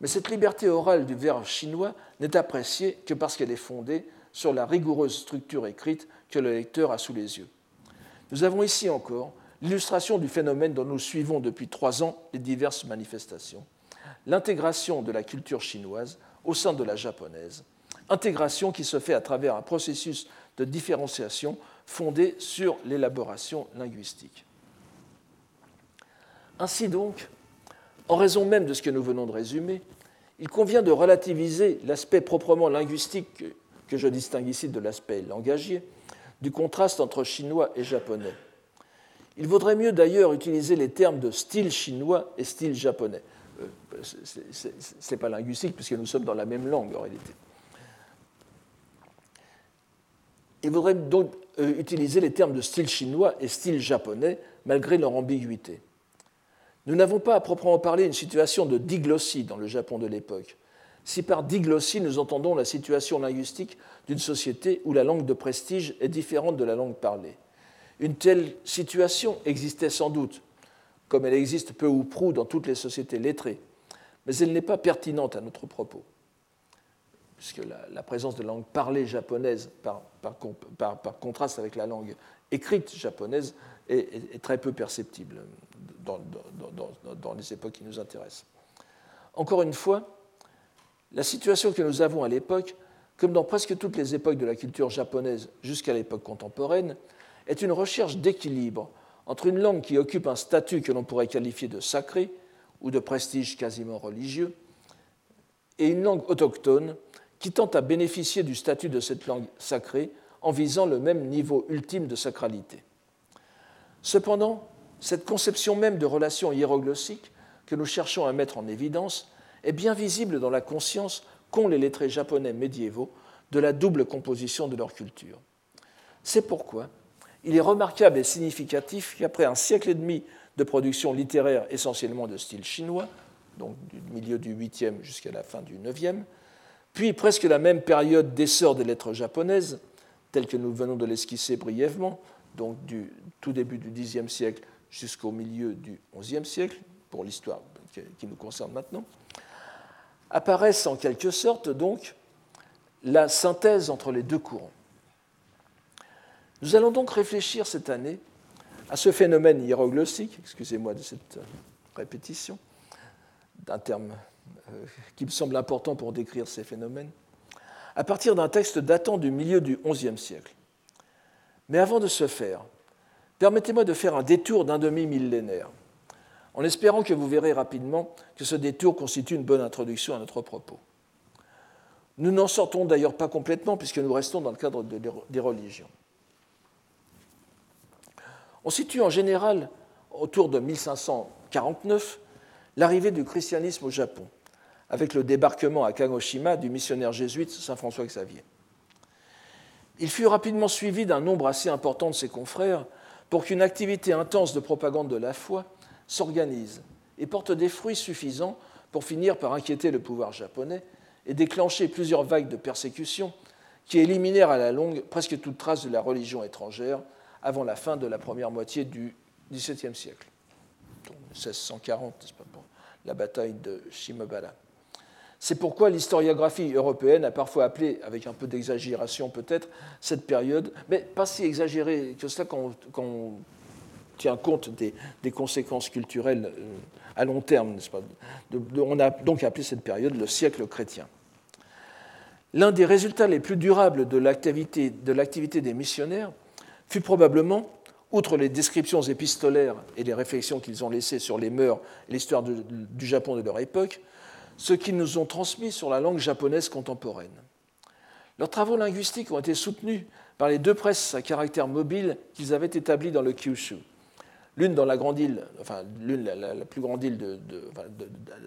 Mais cette liberté orale du vers chinois n'est appréciée que parce qu'elle est fondée sur la rigoureuse structure écrite que le lecteur a sous les yeux. Nous avons ici encore l'illustration du phénomène dont nous suivons depuis 3 ans les diverses manifestations, l'intégration de la culture chinoise au sein de la japonaise, intégration qui se fait à travers un processus de différenciation fondé sur l'élaboration linguistique. Ainsi donc, en raison même de ce que nous venons de résumer, il convient de relativiser l'aspect proprement linguistique que je distingue ici de l'aspect langagier, du contraste entre chinois et japonais. Il vaudrait mieux d'ailleurs utiliser les termes de style chinois et style japonais. Ce n'est pas linguistique puisque nous sommes dans la même langue en réalité. Il vaudrait donc utiliser les termes de style chinois et style japonais malgré leur ambiguïté. Nous n'avons pas à proprement parler une situation de diglossie dans le Japon de l'époque, si par diglossie nous entendons la situation linguistique d'une société où la langue de prestige est différente de la langue parlée. Une telle situation existait sans doute, comme elle existe peu ou prou dans toutes les sociétés lettrées, mais elle n'est pas pertinente à notre propos, puisque la présence de la langue parlée japonaise par contraste avec la langue écrite japonaise est très peu perceptible dans les époques qui nous intéressent. Encore une fois, la situation que nous avons à l'époque, comme dans presque toutes les époques de la culture japonaise jusqu'à l'époque contemporaine, est une recherche d'équilibre entre une langue qui occupe un statut que l'on pourrait qualifier de sacré ou de prestige quasiment religieux, et une langue autochtone qui tente à bénéficier du statut de cette langue sacrée en visant le même niveau ultime de sacralité. Cependant, cette conception même de relation hiéroglossique que nous cherchons à mettre en évidence est bien visible dans la conscience qu'ont les lettrés japonais médiévaux de la double composition de leur culture. C'est pourquoi il est remarquable et significatif qu'après un siècle et demi de production littéraire essentiellement de style chinois, donc du milieu du 8e jusqu'à la fin du 9e, puis presque la même période d'essor des lettres japonaises, telles que nous venons de l'esquisser brièvement, donc du tout début du 10e siècle jusqu'au milieu du 11e siècle, pour l'histoire qui nous concerne maintenant, apparaissent en quelque sorte donc la synthèse entre les deux courants. Nous allons donc réfléchir cette année à ce phénomène hiéroglossique, excusez-moi de cette répétition, d'un terme qui me semble important pour décrire ces phénomènes, à partir d'un texte datant du milieu du XIe siècle. Mais avant de ce faire, permettez-moi de faire un détour d'un demi-millénaire, en espérant que vous verrez rapidement que ce détour constitue une bonne introduction à notre propos. Nous n'en sortons d'ailleurs pas complètement, puisque nous restons dans le cadre des religions. On situe en général, autour de 1549, l'arrivée du christianisme au Japon, avec le débarquement à Kagoshima du missionnaire jésuite saint François Xavier. Il fut rapidement suivi d'un nombre assez important de ses confrères pour qu'une activité intense de propagande de la foi s'organise et porte des fruits suffisants pour finir par inquiéter le pouvoir japonais et déclencher plusieurs vagues de persécutions qui éliminèrent à la longue presque toute trace de la religion étrangère, avant la fin de la première moitié du XVIIe siècle, donc 1640, n'est-ce pas, pour la bataille de Shimabara. C'est pourquoi l'historiographie européenne a parfois appelé, avec un peu d'exagération peut-être, cette période, mais pas si exagérée que cela quand on tient compte des conséquences culturelles à long terme, n'est-ce pas. On a donc appelé cette période le siècle chrétien. L'un des résultats les plus durables de l'activité des missionnaires fut probablement, outre les descriptions épistolaires et les réflexions qu'ils ont laissées sur les mœurs et l'histoire du Japon de leur époque, ce qu'ils nous ont transmis sur la langue japonaise contemporaine. Leurs travaux linguistiques ont été soutenus par les deux presses à caractère mobile qu'ils avaient établies dans le Kyūshū. L'une dans la grande île, enfin l'une la plus grande île de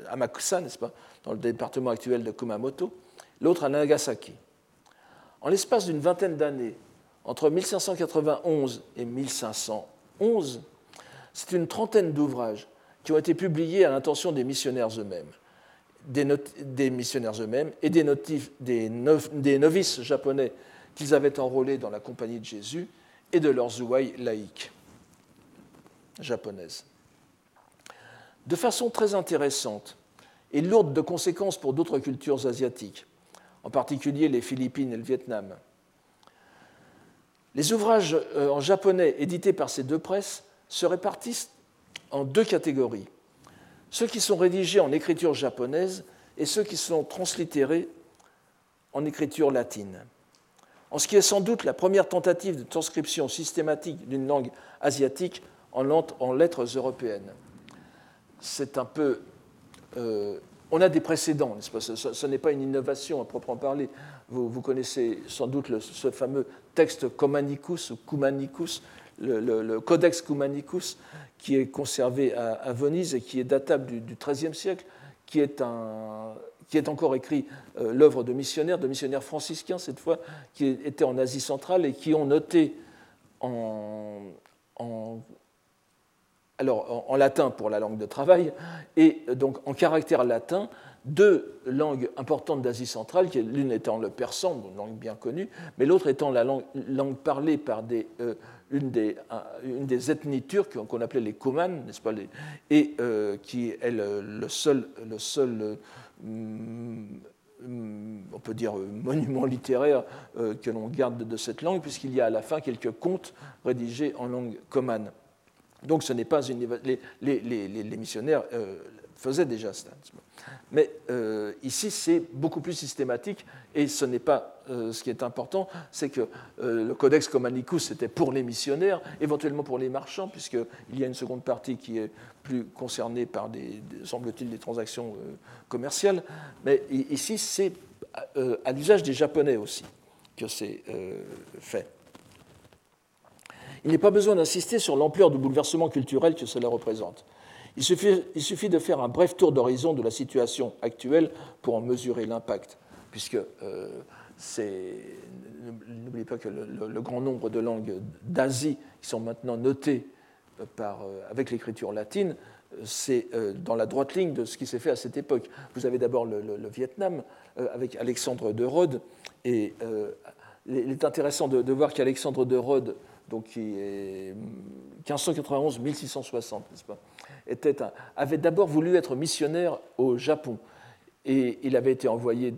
Amakusa, n'est-ce pas, dans le département actuel de Kumamoto, l'autre à Nagasaki. En l'espace d'une vingtaine d'années, entre 1591 et 1511, c'est une trentaine d'ouvrages qui ont été publiés à l'intention des missionnaires eux-mêmes, et des novices japonais qu'ils avaient enrôlés dans la Compagnie de Jésus et de leurs ouailles laïques japonaises. De façon très intéressante et lourde de conséquences pour d'autres cultures asiatiques, en particulier les Philippines et le Vietnam. Les ouvrages en japonais édités par ces deux presses se répartissent en deux catégories, ceux qui sont rédigés en écriture japonaise et ceux qui sont translittérés en écriture latine. En ce qui est sans doute la première tentative de transcription systématique d'une langue asiatique en lettres européennes. C'est un peu... on a des précédents, n'est-ce pas ? Ce n'est pas une innovation à proprement parler. Vous connaissez sans doute ce fameux texte Cumanicus, ou Cumanicus, le Codex Cumanicus, qui est conservé à Venise et qui est datable du XIIIe siècle, qui est encore écrit l'œuvre de missionnaires franciscains cette fois, qui étaient en Asie centrale et qui ont noté en latin pour la langue de travail et donc en caractère latin deux langues importantes d'Asie centrale, l'une étant le persan, une langue bien connue, mais l'autre étant la langue parlée par une des ethnies turques qu'on appelait les Koumanes, n'est-ce pas, qui est le seul, on peut dire, monument littéraire que l'on garde de cette langue, puisqu'il y a à la fin quelques contes rédigés en langue comane. Donc ce n'est pas les missionnaires faisaient déjà ça. Mais ici, c'est beaucoup plus systématique et ce n'est pas ce qui est important, c'est que le Codex Cumanicus, c'était pour les missionnaires, éventuellement pour les marchands, puisqu'il y a une seconde partie qui est plus concernée par, semble-t-il, des transactions commerciales. Mais ici, c'est à l'usage des Japonais aussi que c'est fait. Il n'est pas besoin d'insister sur l'ampleur du bouleversement culturel que cela représente. Il suffit de faire un bref tour d'horizon de la situation actuelle pour en mesurer l'impact, puisque n'oubliez pas que le grand nombre de langues d'Asie qui sont maintenant notées avec l'écriture latine, c'est dans la droite ligne de ce qui s'est fait à cette époque. Vous avez d'abord le Vietnam avec Alexandre de Rhodes, et il est intéressant de voir qu'Alexandre de Rhodes, donc qui est 1591-1660, n'est-ce pas, avait d'abord voulu être missionnaire au Japon. Et il avait été envoyé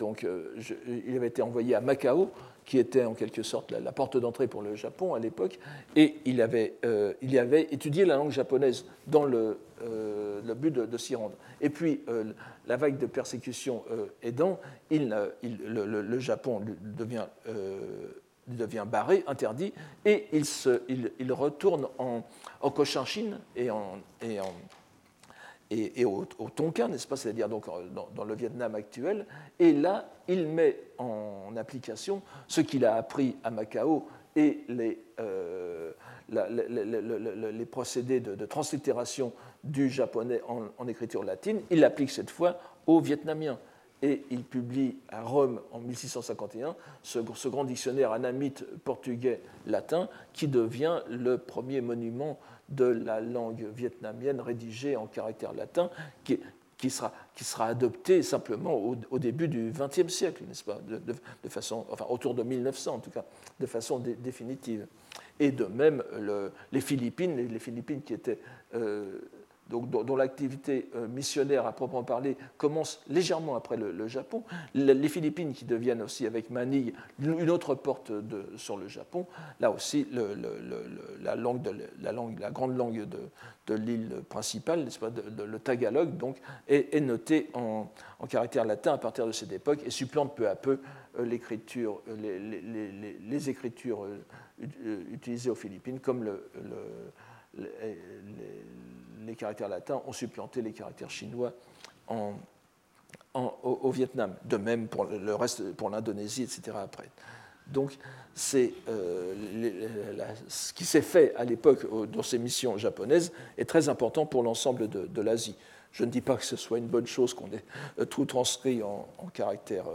à Macao, qui était en quelque sorte la porte d'entrée pour le Japon à l'époque, et il avait étudié la langue japonaise dans le but de s'y rendre. Et puis, la vague de persécution aidant, le Japon devient... Il devient barré, interdit, et il retourne en Cochinchine et au Tonkin, n'est-ce pas, c'est-à-dire donc dans le Vietnam actuel. Et là, il met en application ce qu'il a appris à Macao et les procédés de translittération du japonais en écriture latine. Il l'applique cette fois aux Vietnamiens. Et il publie à Rome en 1651 ce grand dictionnaire annamite portugais-latin qui devient le premier monument de la langue vietnamienne rédigé en caractère latin qui sera adopté simplement au début du XXe siècle, n'est-ce pas, de façon, enfin autour de 1900 en tout cas, de façon définitive. Et de même les Philippines qui étaient... dont l'activité missionnaire à proprement parler commence légèrement après le Japon, les Philippines qui deviennent aussi avec Manille une autre porte sur le Japon, là aussi la grande langue de l'île principale, n'est-ce pas, le tagalog, donc, est notée en caractère latin à partir de cette époque et supplante peu à peu les écritures utilisées aux Philippines comme les caractères latins ont supplanté les caractères chinois au Vietnam. De même pour le reste, pour l'Indonésie, etc. après. Donc, c'est, ce qui s'est fait à l'époque dans ces missions japonaises est très important pour l'ensemble de l'Asie. Je ne dis pas que ce soit une bonne chose qu'on ait tout transcrit en caractère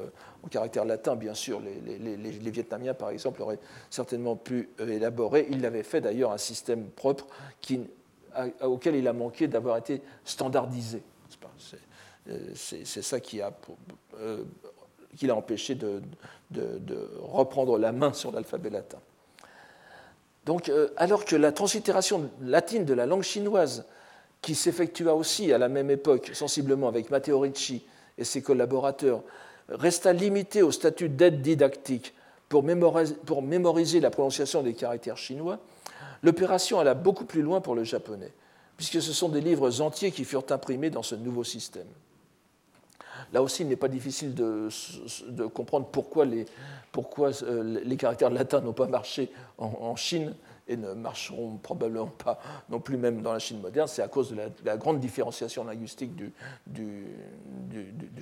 latin, bien sûr. Les Vietnamiens, par exemple, auraient certainement pu élaborer. Ils l'avaient fait d'ailleurs un système propre auquel il a manqué d'avoir été standardisé. C'est ça qui l'a empêché de reprendre la main sur l'alphabet latin. Donc, alors que la translittération latine de la langue chinoise, qui s'effectua aussi à la même époque, sensiblement avec Matteo Ricci et ses collaborateurs, resta limitée au statut d'aide didactique pour mémoriser la prononciation des caractères chinois, l'opération alla beaucoup plus loin pour le japonais, puisque ce sont des livres entiers qui furent imprimés dans ce nouveau système. Là aussi, il n'est pas difficile de comprendre pourquoi les caractères latins n'ont pas marché en Chine et ne marcheront probablement pas non plus même dans la Chine moderne. C'est à cause de la grande différenciation linguistique du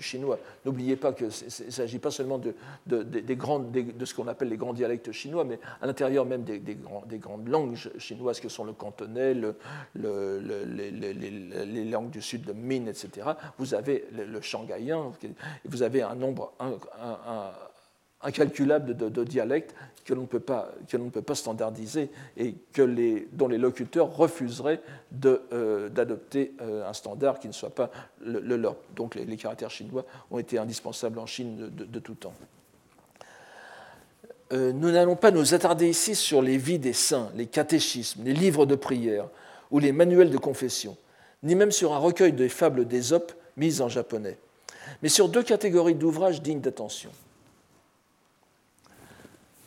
chinois. N'oubliez pas qu'il ne s'agit pas seulement de ce qu'on appelle les grands dialectes chinois, mais à l'intérieur même des grandes langues chinoises que sont le cantonais, les langues du sud de Min, etc. Vous avez le shanghaïen, vous avez un nombre incalculable de dialectes que l'on ne peut pas standardiser et dont les locuteurs refuseraient d'adopter un standard qui ne soit pas le leur. Donc les caractères chinois ont été indispensables en Chine de tout temps. Nous n'allons pas nous attarder ici sur les vies des saints, les catéchismes, les livres de prière ou les manuels de confession, ni même sur un recueil de fables d'Ésope mises en japonais, mais sur deux catégories d'ouvrages dignes d'attention.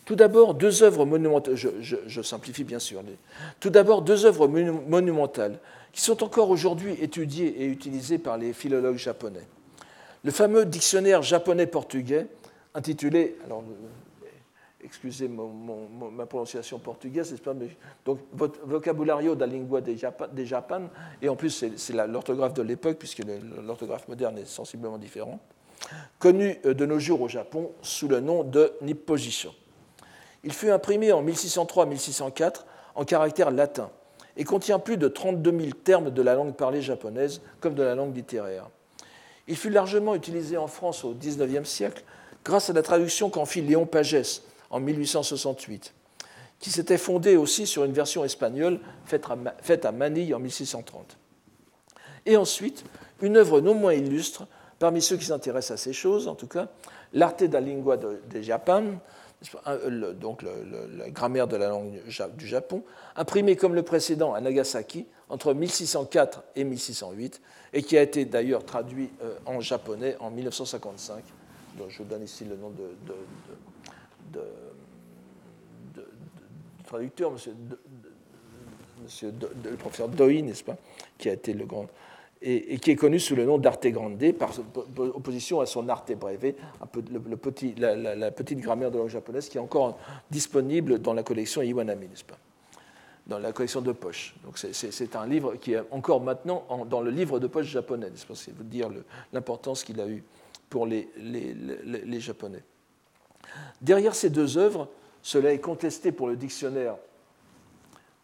Tout d'abord, deux œuvres monumentales, je simplifie bien sûr, tout d'abord deux œuvres monumentales qui sont encore aujourd'hui étudiées et utilisées par les philologues japonais. Le fameux dictionnaire japonais-portugais, intitulé, alors excusez ma prononciation portugaise, donc Vocabulario da Lingua de Japan, et en plus c'est l'orthographe de l'époque puisque l'orthographe moderne est sensiblement différente, connu de nos jours au Japon sous le nom de Nippogisho. Il fut imprimé en 1603-1604 en caractères latins et contient plus de 32 000 termes de la langue parlée japonaise comme de la langue littéraire. Il fut largement utilisé en France au XIXe siècle grâce à la traduction qu'en fit Léon Pagès en 1868, qui s'était fondée aussi sur une version espagnole faite à Manille en 1630. Et ensuite, une œuvre non moins illustre, parmi ceux qui s'intéressent à ces choses en tout cas, l'Arte da Lingua de Japan, donc la grammaire de la langue du Japon, imprimée comme le précédent à Nagasaki entre 1604 et 1608, et qui a été d'ailleurs traduit en japonais en 1955. Donc, je vous donne ici le nom de traducteur, le professeur Doi, n'est-ce pas, qui a été le grand... et qui est connu sous le nom d'Arte Grande, par opposition à son Arte Breve, la petite grammaire de langue japonaise qui est encore disponible dans la collection Iwanami, n'est-ce pas, dans la collection de poche. Donc c'est un livre qui est encore maintenant dans le livre de poche japonais, n'est-ce pas, c'est vous dire l'importance qu'il a eue pour les Japonais. Derrière ces deux œuvres, cela est contesté pour le dictionnaire,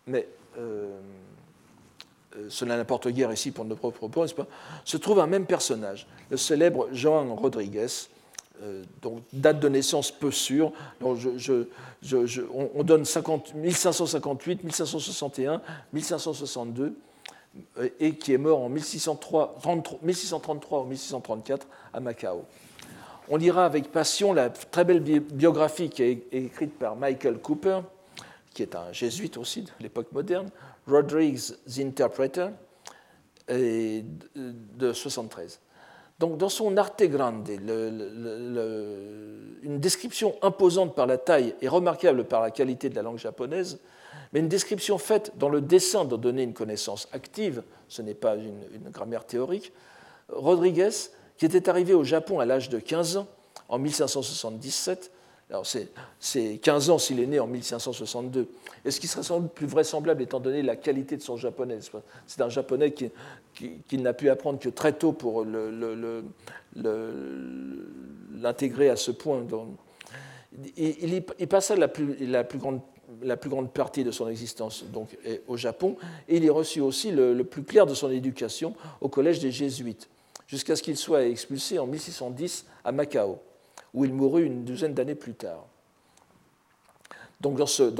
mais... cela n'importe guère ici pour nos propres propos, n'est-ce pas, se trouve un même personnage, le célèbre Jean Rodrigues, donc date de naissance peu sûre. Donc on donne 1558, 1561, 1562, et qui est mort en 1633 ou 1634 à Macao. On lira avec passion la très belle biographie qui est écrite par Michael Cooper, qui est un jésuite aussi de l'époque moderne, Rodrigues the Interpreter, de 73. Donc, dans son Arte Grande, une description imposante par la taille et remarquable par la qualité de la langue japonaise, mais une description faite dans le dessein de donner une connaissance active, ce n'est pas une grammaire théorique, Rodrigues, qui était arrivé au Japon à l'âge de 15 ans, en 1577, Alors c'est 15 ans s'il est né en 1562. Et ce qui serait sans doute plus vraisemblable étant donné la qualité de son japonais. C'est un japonais qui n'a pu apprendre que très tôt pour l'intégrer à ce point. Il passa la plus grande partie de son existence donc, au Japon, et il y reçut aussi le plus clair de son éducation au collège des Jésuites, jusqu'à ce qu'il soit expulsé en 1610 à Macao, où il mourut une douzaine d'années plus tard. Donc dans cette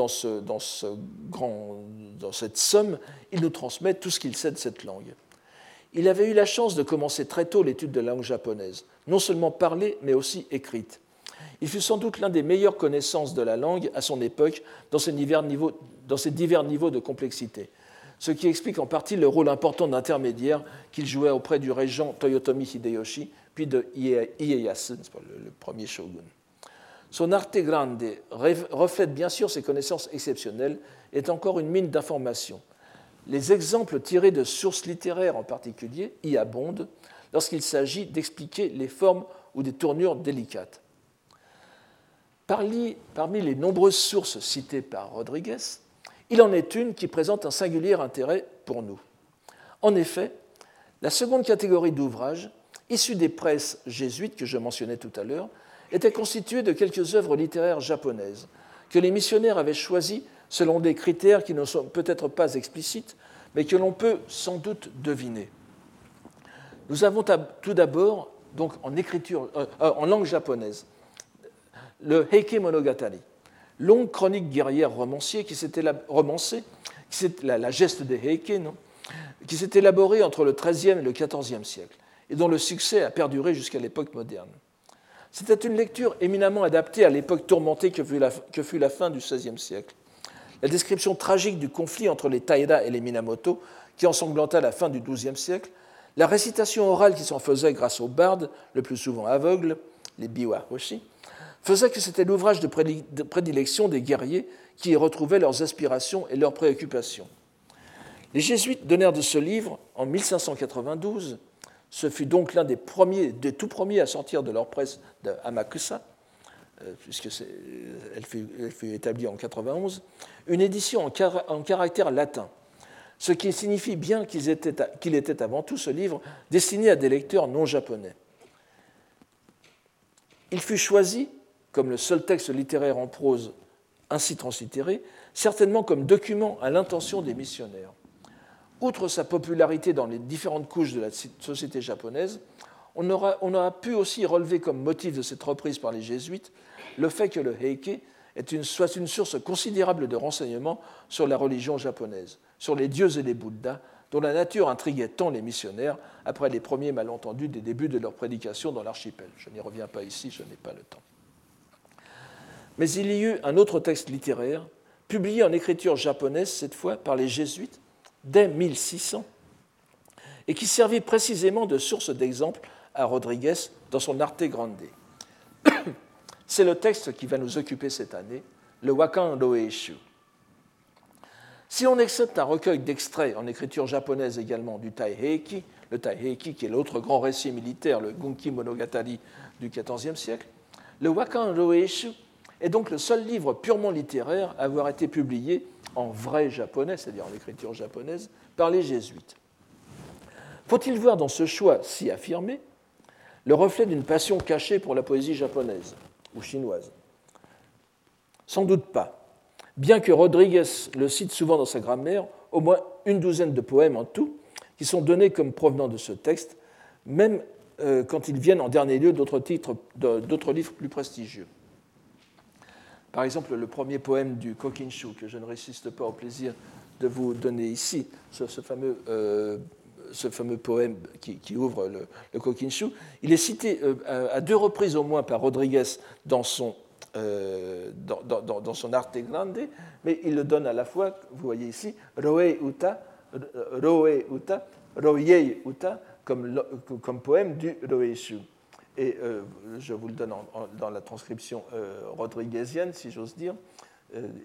somme, il nous transmet tout ce qu'il sait de cette langue. Il avait eu la chance de commencer très tôt l'étude de la langue japonaise, non seulement parlée, mais aussi écrite. Il fut sans doute l'un des meilleurs connaissances de la langue à son époque dans ses divers niveaux de complexité, ce qui explique en partie le rôle important d'intermédiaire qu'il jouait auprès du régent Toyotomi Hideyoshi, puis de Ieyasu, le premier shogun. Son Arte Grande reflète bien sûr ses connaissances exceptionnelles et est encore une mine d'informations. Les exemples tirés de sources littéraires en particulier y abondent lorsqu'il s'agit d'expliquer les formes ou des tournures délicates. Parmi les nombreuses sources citées par Rodrigues, il en est une qui présente un singulier intérêt pour nous. En effet, la seconde catégorie d'ouvrages, issue des presses jésuites que je mentionnais tout à l'heure, était constituée de quelques œuvres littéraires japonaises que les missionnaires avaient choisies selon des critères qui ne sont peut-être pas explicites, mais que l'on peut sans doute deviner. Nous avons tout d'abord, donc en langue japonaise, le Heike Monogatari, longue chronique guerrière romancier la geste des Heike, qui s'est élaborée entre le XIIIe et le XIVe siècle, et dont le succès a perduré jusqu'à l'époque moderne. C'était une lecture éminemment adaptée à l'époque tourmentée que fut la fin du XVIe siècle. La description tragique du conflit entre les Taira et les Minamoto, qui ensanglanta la fin du XIIe siècle, la récitation orale qui s'en faisait grâce aux bardes, le plus souvent aveugles, les biwahoshi, faisait que c'était l'ouvrage de prédilection des guerriers qui y retrouvaient leurs aspirations et leurs préoccupations. Les jésuites donnèrent de ce livre en 1592. Ce fut donc l'un des tout premiers à sortir de leur presse d'Amakusa, puisqu'elle fut établie en 91, une édition en caractère latin, ce qui signifie bien qu'il était avant tout ce livre destiné à des lecteurs non japonais. Il fut choisi comme le seul texte littéraire en prose ainsi translitéré, certainement comme document à l'intention des missionnaires. Outre sa popularité dans les différentes couches de la société japonaise, on aura pu aussi relever comme motif de cette reprise par les jésuites le fait que le Heike soit une source considérable de renseignements sur la religion japonaise, sur les dieux et les bouddhas, dont la nature intriguait tant les missionnaires après les premiers malentendus des débuts de leur prédication dans l'archipel. Je n'y reviens pas ici, je n'ai pas le temps. Mais il y eut un autre texte littéraire, publié en écriture japonaise, cette fois par les jésuites, dès 1600, et qui servit précisément de source d'exemple à Rodrigues dans son Arte Grande. C'est le texte qui va nous occuper cette année, le Wakan Rōeishū. Si l'on accepte un recueil d'extraits en écriture japonaise également du Taiheiki, le Taiheiki qui est l'autre grand récit militaire, le Gunki Monogatari du XIVe siècle, le Wakan Rōeishū est donc le seul livre purement littéraire à avoir été publié en vrai japonais, c'est-à-dire en écriture japonaise, par les jésuites. Faut-il voir dans ce choix si affirmé le reflet d'une passion cachée pour la poésie japonaise ou chinoise ? Sans doute pas. Bien que Rodrigues le cite souvent dans sa grammaire, au moins une douzaine de poèmes en tout, qui sont donnés comme provenant de ce texte, même quand ils viennent en dernier lieu d'autres livres plus prestigieux. Par exemple, le premier poème du Kokinshu, que je ne résiste pas au plaisir de vous donner ici, ce fameux poème qui ouvre le Kokinshu, il est cité à deux reprises au moins par Rodrigues dans son Arte Grande, mais il le donne à la fois, vous voyez ici, Roei Uta, comme poème du Rōeishū. Et je vous le donne dans la transcription rodriguesienne, si j'ose dire.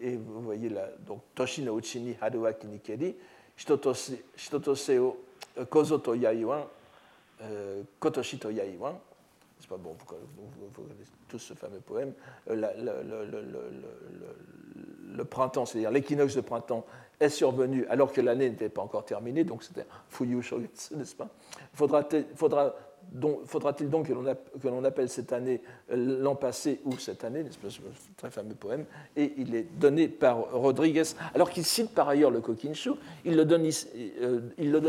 Et vous voyez là, donc, Toshi no uchi ni haru wa kinikeri, shitotose o kozo to yaiwan, kotoshi to yaiwan, C'est pas bon, vous connaissez tous ce fameux poème. Le printemps, c'est-à-dire l'équinoxe de printemps, est survenu alors que l'année n'était pas encore terminée, donc c'était un Fuyu Shogetsu, n'est-ce pas ? Faudra-t-il donc que l'on appelle cette année l'an passé ou cette année, n'est-ce pas, ce très fameux poème, et il est donné par Rodrigues, alors qu'il cite par ailleurs le Kokinshu, il le donne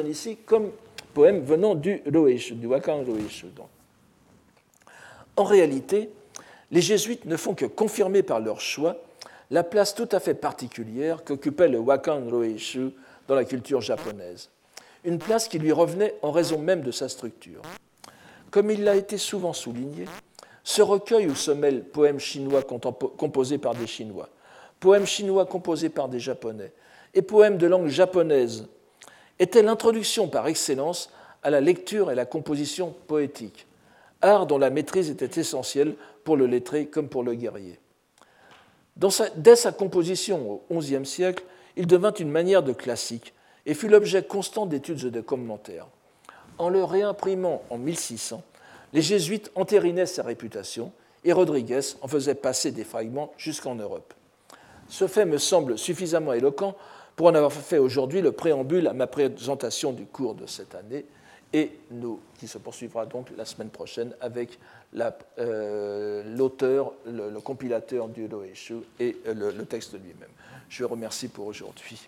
ici comme poème venant du Rōeishū, du Wakan Rōeishū. En réalité, les jésuites ne font que confirmer par leur choix la place tout à fait particulière qu'occupait le Wakan Rōeishū dans la culture japonaise, une place qui lui revenait en raison même de sa structure. Comme il l'a été souvent souligné, ce recueil où se mêlent poèmes chinois composés par des Chinois, poèmes chinois composés par des Japonais et poèmes de langue japonaise était l'introduction par excellence à la lecture et la composition poétique, art dont la maîtrise était essentielle pour le lettré comme pour le guerrier. Dès sa composition au XIe siècle, il devint une manière de classique et fut l'objet constant d'études et de commentaires. En le réimprimant en 1600, les jésuites entérinaient sa réputation et Rodrigues en faisait passer des fragments jusqu'en Europe. Ce fait me semble suffisamment éloquent pour en avoir fait aujourd'hui le préambule à ma présentation du cours de cette année, et nous, qui se poursuivra donc la semaine prochaine avec l'auteur, le compilateur du Rōeishū et le texte lui-même. Je vous remercie pour aujourd'hui.